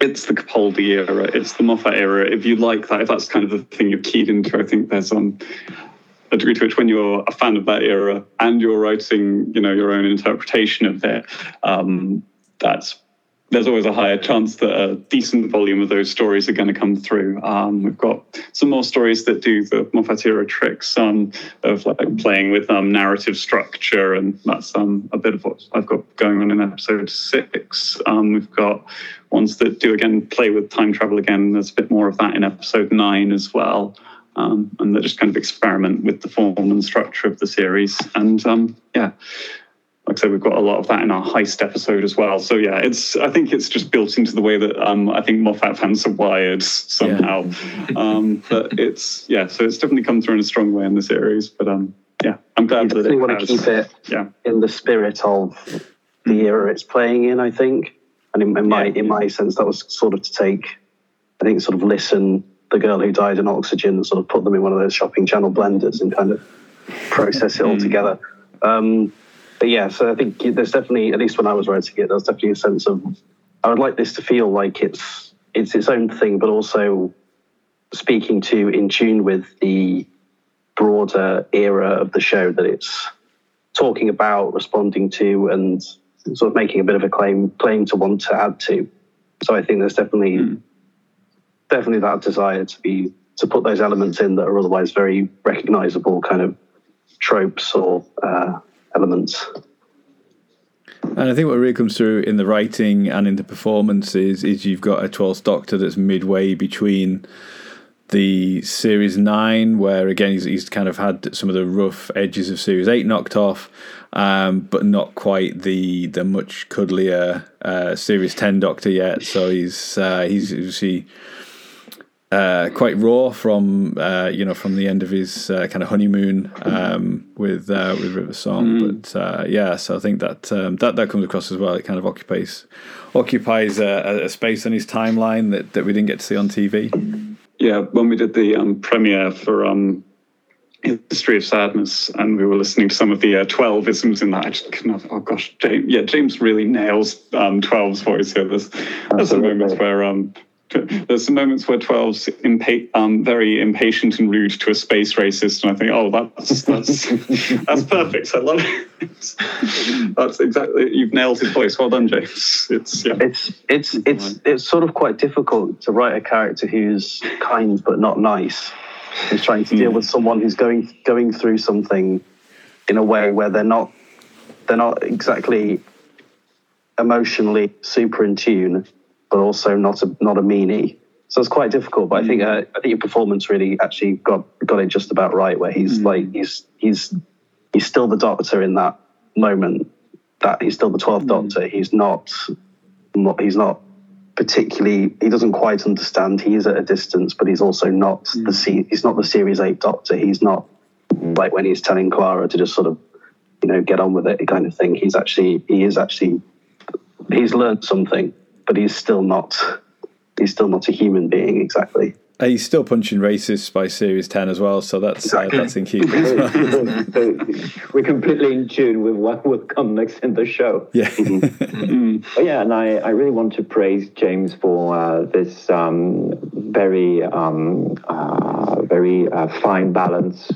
It's the Capaldi era, it's the Moffat era. If you like that, if that's kind of the thing you're keyed into, I think there's um, a degree to which, when you're a fan of that era and you're writing, you know, your own interpretation of it, um, that's there's always a higher chance that a decent volume of those stories are going to come through. Um, we've got some more stories that do the Moffat era tricks um, of like playing with um, narrative structure, and that's um, a bit of what I've got going on in episode six. Um, we've got ones that do, again, play with time travel again. There's a bit more of that in episode nine as well. Um, and they just kind of experiment with the form and structure of the series. And um, yeah. Like I said, we've got a lot of that in our heist episode as well. So yeah, it's I think it's just built into the way that um, I think Moffat fans are wired somehow. Yeah. um, but it's yeah, so it's definitely come through in a strong way in the series. But um, yeah, I'm glad you that it want has. To keep it yeah. in the spirit of the era it's playing in, I think. And in, in my yeah. in my sense, that was sort of to take, I think, sort of listen, The Girl Who Died in Oxygen, and sort of put them in one of those shopping channel blenders and kind of process it all together. Um, But yeah, so I think there's definitely, at least when I was writing it, there was definitely a sense of, I would like this to feel like it's it's its own thing, but also speaking to, in tune with the broader era of the show that it's talking about, responding to, and sort of making a bit of a claim, claim to want to add to. So I think there's definitely mm. definitely that desire to be to put those elements in that are otherwise very recognisable kind of tropes or Uh, elements. And I think what really comes through in the writing and in the performances is you've got a twelfth Doctor that's midway between the Series nine, where again he's, he's kind of had some of the rough edges of Series eight knocked off, um, but not quite the the much cuddlier uh, Series ten Doctor yet. So he's uh, he's obviously Uh, quite raw from uh, you know from the end of his uh, kind of honeymoon um, with uh, with River Song, mm. but uh, yeah, so I think that um, that that comes across as well. It kind of occupies occupies a, a space on his timeline that, that we didn't get to see on T V. Yeah, when we did the um, premiere for um, History of Sadness, and we were listening to some of the uh, twelve isms in that. I just kind of, oh gosh, James, yeah, James really nails um, twelve's voice here. There's, there's some moments where um, there's some moments where twelve's impa- um, very impatient and rude to a space racist, and I think, oh, that's that's that's perfect. I love it. That's exactly, you've nailed his voice. Well done, James. It's yeah. it's it's it's it's sort of quite difficult to write a character who's kind but not nice. Is trying to deal with someone who's going going through something in a way where they're not they're not exactly emotionally super in tune, but also not a not a meanie. So it's quite difficult. But I think uh, I think your performance really actually got got it just about right. Where he's mm. like he's he's he's still the Doctor in that moment. That he's still the twelfth mm. Doctor. He's not, not he's not. Particularly, he doesn't quite understand. He is at a distance, but he's also not mm. the C, he's not the Series Eight Doctor. He's not mm. like when he's telling Clara to just sort of, you know, get on with it kind of thing. He's actually he is actually he's learned something, but he's still not he's still not a human being exactly. And he's still punching racists by Series Ten as well, so that's exactly. uh, that's in keeping. Well. So we're completely in tune with what will come next in the show. Yeah, mm. oh, yeah, and I, I really want to praise James for uh, this um, very um, uh, very uh, fine balance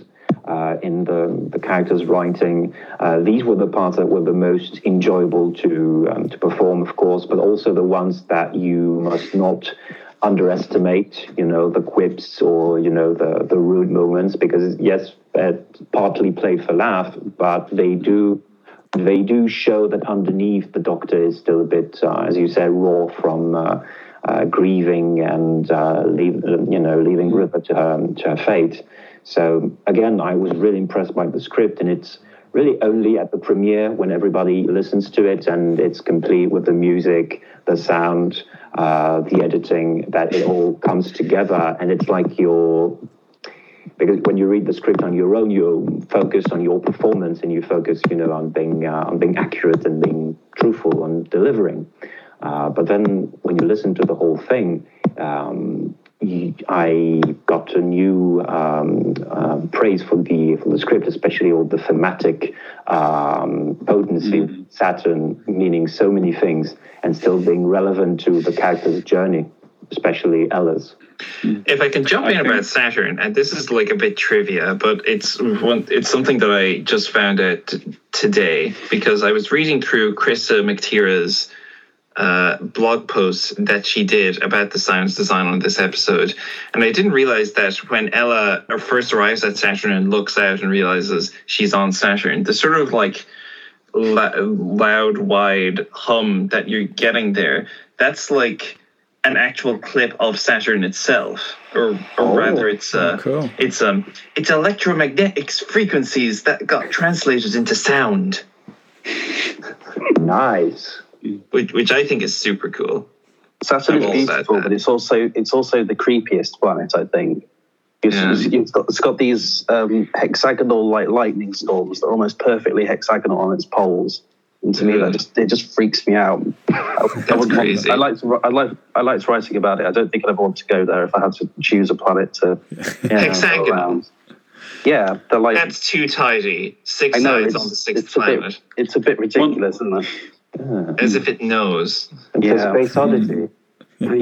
uh, in the, the characters' writing. Uh, these were the parts that were the most enjoyable to um, to perform, of course, but also the ones that you must not underestimate, you know, the quips or, you know, the, the rude moments, because yes, they're partly played for laugh, but they do they do show that underneath the Doctor is still a bit, uh, as you say, raw from uh, uh, grieving and, uh, leave, you know, leaving River to her, to her fate. So again, I was really impressed by the script, and it's really only at the premiere when everybody listens to it and it's complete with the music, the sound, uh, the editing, that it all comes together. And it's like you're, because when you read the script on your own, you focus on your performance and you focus, you know, on being uh, on being accurate and being truthful and delivering. Uh, but then when you listen to the whole thing, um, I got a new um, uh, praise for the for the script, especially all the thematic um, potency, mm-hmm. Saturn meaning so many things and still being relevant to the character's journey, especially Ella's. If I can jump in about Saturn, and this is like a bit trivia, but it's one, it's something that I just found out t- today because I was reading through Christa McIntyre's Uh, blog post that she did about the sounds design on this episode. And I didn't realize that when Ella first arrives at Saturn and looks out and realizes she's on Saturn, the sort of like la- loud, wide hum that you're getting there, that's like an actual clip of Saturn itself, or, or oh, rather it's uh, cool. it's um it's electromagnetic frequencies that got translated into sound. Nice. Which, which I think is super cool. Saturn is beautiful, but it's also it's also the creepiest planet, I think. It's, yeah. it's, got, it's got these um, hexagonal like lightning storms that are almost perfectly hexagonal on its poles, and to yeah. me that just it just freaks me out. That's I would, crazy. I like to, I like I liked writing about it. I don't think I'd ever want to go there if I had to choose a planet to yeah. hexagonal. Around. Yeah, they're like that's too tidy. Six know, sides on the sixth it's planet. A bit, it's a bit ridiculous, One, isn't it? Yeah. As if it knows. It's yeah. a space oddity. Yeah.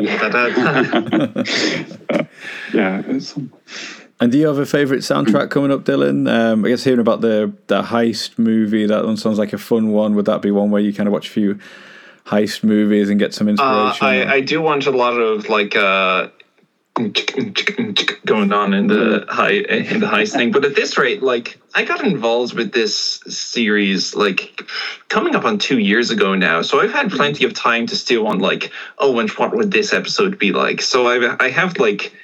Yeah. yeah. And do you have a favourite soundtrack coming up, Dillon? Um, I guess hearing about the, the heist movie, that one sounds like a fun one. Would that be one where you kind of watch a few heist movies and get some inspiration? Uh, I, I do want a lot of like uh, going on in the high in the heist thing. But at this rate, like I got involved with this series like coming up on two years ago now, so I've had plenty of time to stew on like, oh, and what would this episode be like? So I I have like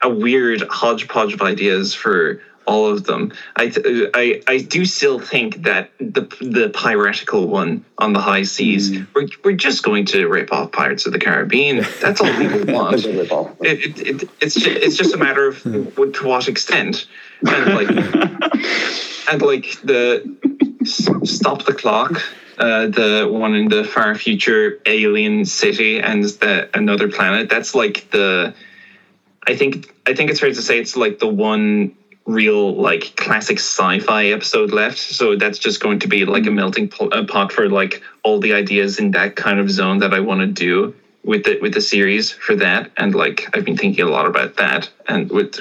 a weird hodgepodge of ideas for all of them. I I, I do still think that the the piratical one on the high seas, mm. we're we're just going to rip off Pirates of the Caribbean. That's all people want. it, it, it, it's just, it's just a matter of to what extent. And like and like the Stop the Clock, uh, the one in the far future, alien city, and the another planet. That's like the. I think I think it's fair to say it's like the one real like classic sci-fi episode left, so that's just going to be like a melting pot for like all the ideas in that kind of zone that I want to do with the with the series for that. And like I've been thinking a lot about that, and with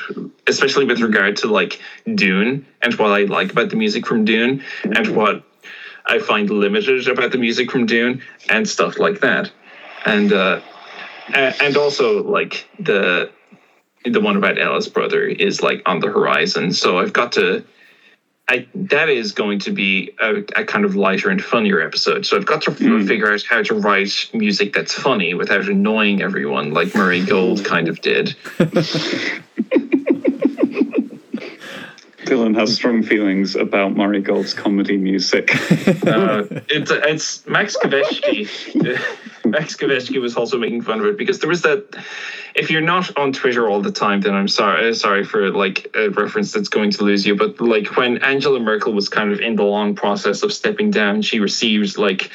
especially with regard to like Dune and what I like about the music from Dune and what I find limited about the music from Dune and stuff like that, and uh, and also like the. The one about Ella's brother is like on the horizon. So I've got to, I, that is going to be a, a kind of lighter and funnier episode. So I've got to mm. figure out how to write music that's funny without annoying everyone like Murray Gold kind of did. Dillon has strong feelings about Murray Gold's comedy music. uh, it's, it's Max Kubecki. Max Kubecki was also making fun of it because there was that. If you're not on Twitter all the time, then I'm sorry. Sorry for like a reference that's going to lose you. But like when Angela Merkel was kind of in the long process of stepping down, she received like.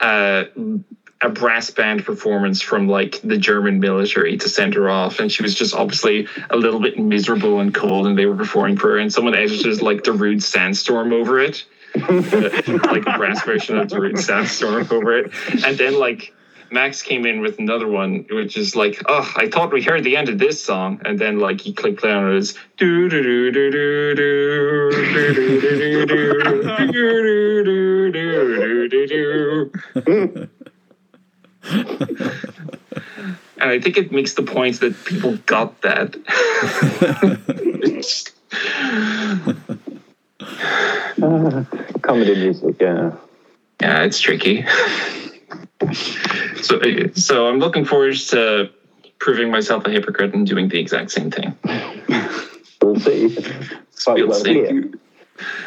Uh, a brass band performance from like the German military to send her off, and she was just obviously a little bit miserable and cold, and they were performing for her, and someone edited like the Rude Sandstorm over it, like a brass version of the Rude Sandstorm over it. And then like Max came in with another one, which is like, oh, I thought we heard the end of this song, and then like he clicked play on it, it's do do do do do do do do do do do do do. And I think it makes the point that people got that. uh, comedy music, yeah. Yeah, it's tricky. so, so I'm looking forward to proving myself a hypocrite and doing the exact same thing. We'll see. We'll see.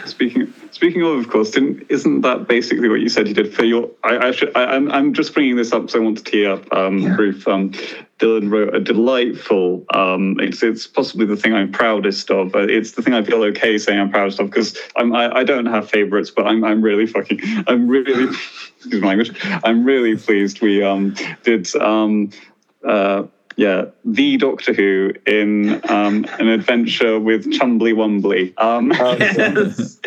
Speaking speaking of, of course, didn't, isn't that basically what you said you did for your... I, I should, I, I'm, I'm just bringing this up because I want to tee up um, yeah. Ruth. Um, Dillon wrote a delightful... Um, it's, it's possibly the thing I'm proudest of. It's the thing I feel okay saying I'm proudest of because I'm, I, I don't have favourites, but I'm, I'm really fucking... I'm really... excuse my language. I'm really pleased we um, did... Um, uh, Yeah, the Doctor Who in um, an adventure with Chumbly Wumbly. Um, yes.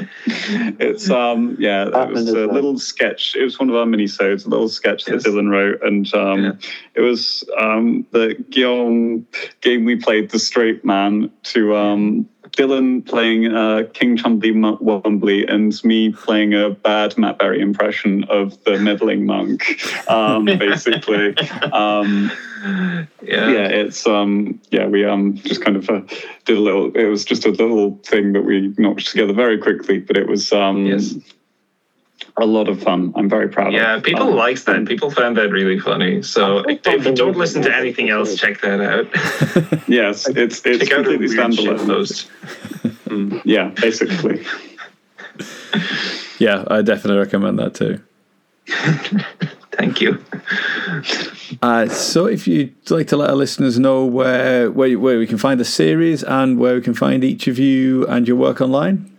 It's um, yeah, that it was a well. little sketch. It was one of our minisodes, a little sketch yes. that Dillon wrote, and um, yeah. it was um, the Guillaume game we played, the straight man, to um, Dillon playing uh, King Chumbly Wumbly and me playing a bad Matt Berry impression of the meddling monk, um, basically. Um, Yeah. yeah, it's um, yeah. We um just kind of uh, did a little. It was just a little thing that we notched together very quickly, but it was um, yes. a lot of fun. I'm very proud. Yeah, of people um, liked that. People found that really funny. So if you don't listen to anything else, check that out. yes, it's it's check completely standalone. mm, yeah, basically. yeah, I definitely recommend that too. Thank you. Uh, so if you'd like to let our listeners know where, where where we can find the series and where we can find each of you and your work online.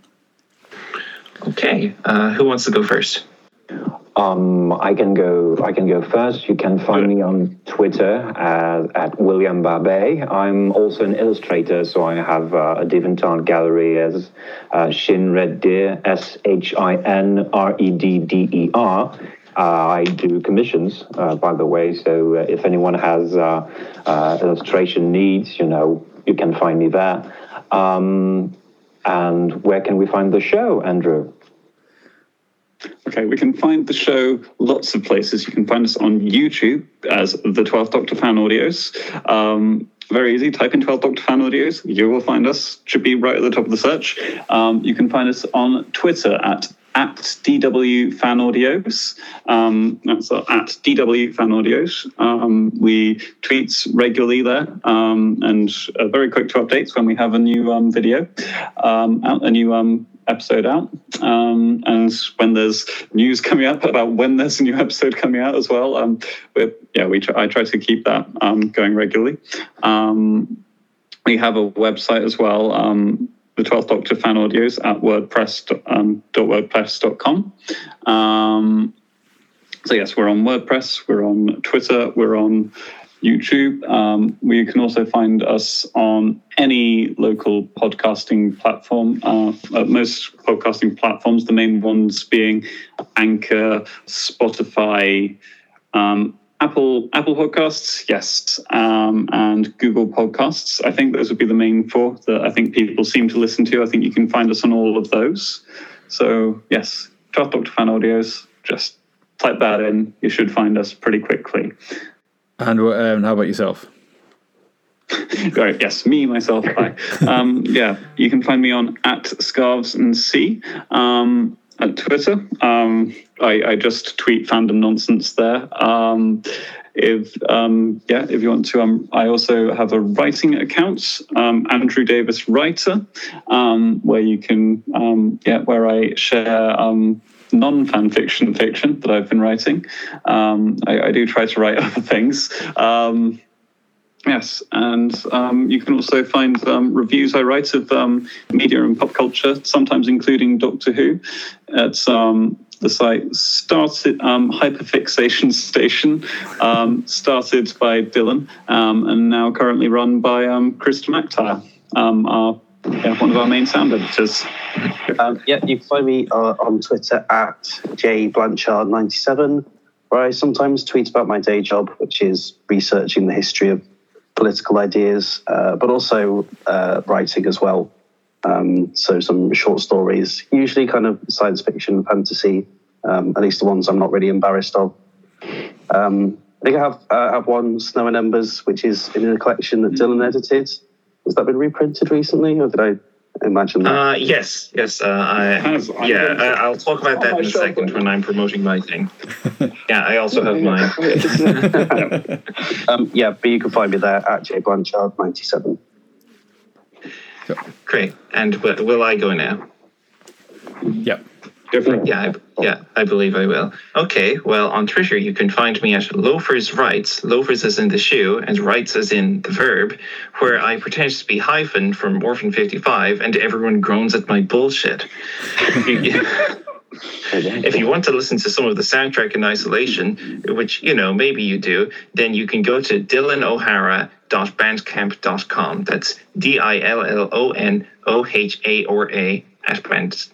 Okay. Uh, who wants to go first? Um, I can go I can go first. You can find me on Twitter uh, at William Barbet. I'm also an illustrator, so I have uh, a Deventard gallery as uh, Shin Red Deer, S H I N R E D D E R. Uh, I do commissions, uh, by the way, so uh, if anyone has uh, uh, illustration needs, you know, you can find me there. Um, and where can we find the show, Andrew? Okay, we can find the show lots of places. You can find us on YouTube as the twelfth Doctor Fan Audios. Um, very easy, type in twelfth Doctor Fan Audios, you will find us. Should be right at the top of the search. Um, you can find us on Twitter at at D W Fan Audios. Um, that's uh, at D W Fan Audios. Um, we tweet regularly there um, and are very quick to updates when we have a new um, video um, out, a new um, episode out. Um, and when there's news coming up about when there's a new episode coming out as well, um, we're, yeah, we tr- I try to keep that um, going regularly. Um, we have a website as well, um, the twelfth Doctor Fan Audios at wordpress dot wordpress dot com. Um, so yes, we're on WordPress, we're on Twitter, we're on YouTube. Um, we can also find us on any local podcasting platform, uh, at most podcasting platforms, the main ones being Anchor, Spotify, um, Apple Apple Podcasts, yes, um, and Google Podcasts. I think those would be the main four that I think people seem to listen to. I think you can find us on all of those. So, yes, Twelfth Doctor Fan Audios, just type that in. You should find us pretty quickly. And um, how about yourself? Right, yes, me, myself, I. Um, yeah, you can find me on at Scarves and C. Um, at Twitter. Um, I, I just tweet fandom nonsense there. Um, if um, yeah, if you want to, um, I also have a writing account, um, Andrew Davis Writer, um, where you can um, yeah, where I share um, non-fan fiction fiction that I've been writing. Um, I, I do try to write other things. Um, Yes, and um, you can also find um, reviews I write of um, media and pop culture, sometimes including Doctor Who. At um, the site started um, Hyperfixation Station, um, started by Dillon, um, and now currently run by um, Christa McIntyre, um, our yeah, one of our main sound editors. Um, yeah, you can find me uh, on Twitter at j blanchard nine seven, where I sometimes tweet about my day job, which is researching the history of political ideas, uh, but also uh, writing as well. Um, so some short stories, usually kind of science fiction, fantasy, um, at least the ones I'm not really embarrassed of. Um, I think I have, uh, have one, Snow and Embers, which is in a collection that Dillon edited. Has that been reprinted recently, or did I imagine that? Uh, yes, yes. Uh, I, I yeah, I, I'll talk about that oh, in a second when I'm promoting my thing. Yeah, I also have mine. um, yeah, but you can find me there at j blanchard nine seven. Great. And w- will I go now? Yep. Definitely. Yeah, I, yeah, I believe I will. Okay, well, on Twitter, you can find me at Loafers Rights, Loafers as in the shoe, and Rights as in the verb, where I pretend to be Hyphen from Orphan fifty-five, and everyone groans at my bullshit. If you want to listen to some of the soundtrack in isolation, which, you know, maybe you do, then you can go to dillon o'hara dot bandcamp dot com. That's D I L L O N O H A R A at bandcamp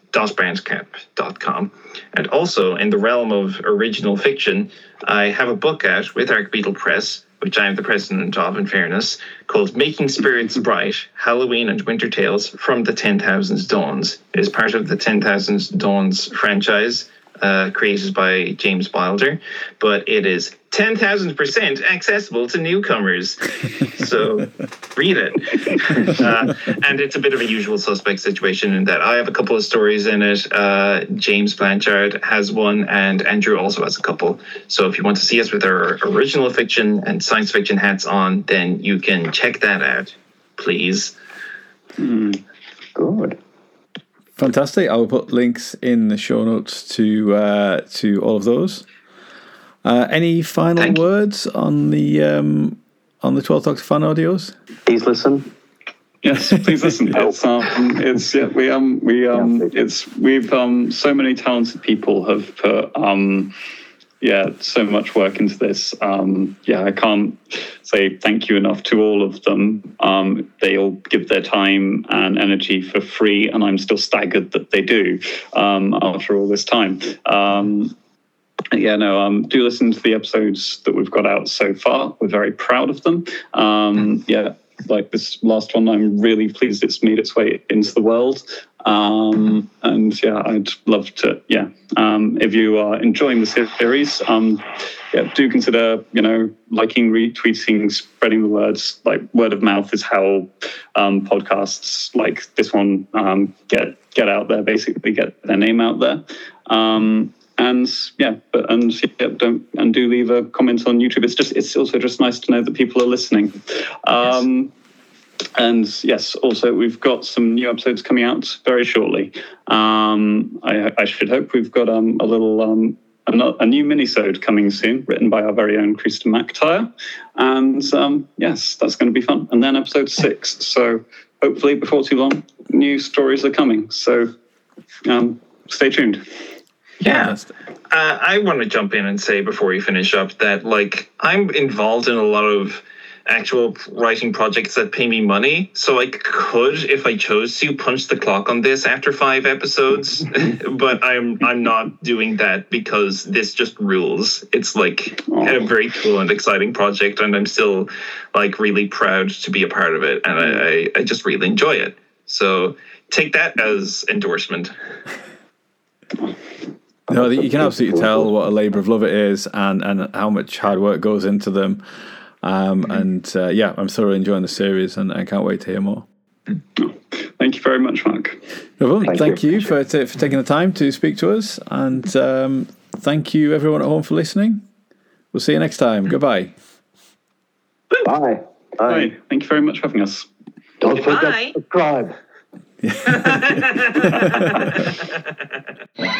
dot com. And also, in the realm of original fiction, I have a book out with Arc Beetle Press, which I am the president of, in fairness, called Making Spirits Bright, Halloween and Winter Tales from the Ten Thousand Dawns. It is part of the Ten Thousand Dawns franchise, uh, created by James Wilder, but it is ten thousand percent accessible to newcomers. So read it. Uh, and it's a bit of a usual suspect situation in that I have a couple of stories in it. Uh, James Blanchard has one, and Andrew also has a couple. So if you want to see us with our original fiction and science fiction hats on, then you can check that out, please. Hmm. Good. Fantastic. I will put links in the show notes to uh, to all of those. Uh, any final Thank words you. on the um, on the Twelfth Doctor Fan Audios? Please listen. Yes, please listen. It's, um, it's yeah, we um we um it's we've um so many talented people have put um. Yeah, so much work into this. Um, yeah, I can't say thank you enough to all of them. Um, they all give their time and energy for free, and I'm still staggered that they do um, after all this time. Um, yeah, no, um, do listen to the episodes that we've got out so far. We're very proud of them. Um, yeah, like this last one, I'm really pleased it's made its way into the world. Um, and yeah, I'd love to, yeah. Um, if you are enjoying the series, um, yeah, do consider, you know, liking, retweeting, spreading the words. Like word of mouth is how um, podcasts like this one um, get get out there, basically get their name out there. Um, and yeah, but and yeah, don't and do leave a comment on YouTube. It's just it's also just nice to know that people are listening. Um, yes. And yes, also we've got some new episodes coming out very shortly. Um, I, I should hope we've got um, a little um, a, a new minisode coming soon, written by our very own Christa McIntyre. And um, yes, that's going to be fun. And then episode six. So hopefully, before too long, new stories are coming. So um, stay tuned. Yeah. uh, I want to jump in and say before we finish up that, like, I'm involved in a lot of actual writing projects that pay me money, so I could, if I chose to, punch the clock on this after five episodes. But I'm I'm not doing that because this just rules. It's like Aww. a very cool and exciting project, and I'm still like really proud to be a part of it, and I, I, I just really enjoy it. So take that as endorsement. No, you can absolutely tell what a labour of love it is, and and how much hard work goes into them. Um, and uh, yeah, I'm thoroughly enjoying the series, and I can't wait to hear more. Thank you very much, Mark. No thank, thank you, you for t- for taking the time to speak to us, and um, thank you everyone at home for listening. We'll see you next time. Goodbye. Bye. Bye. Bye. Thank you very much for having us. Don't forget to subscribe.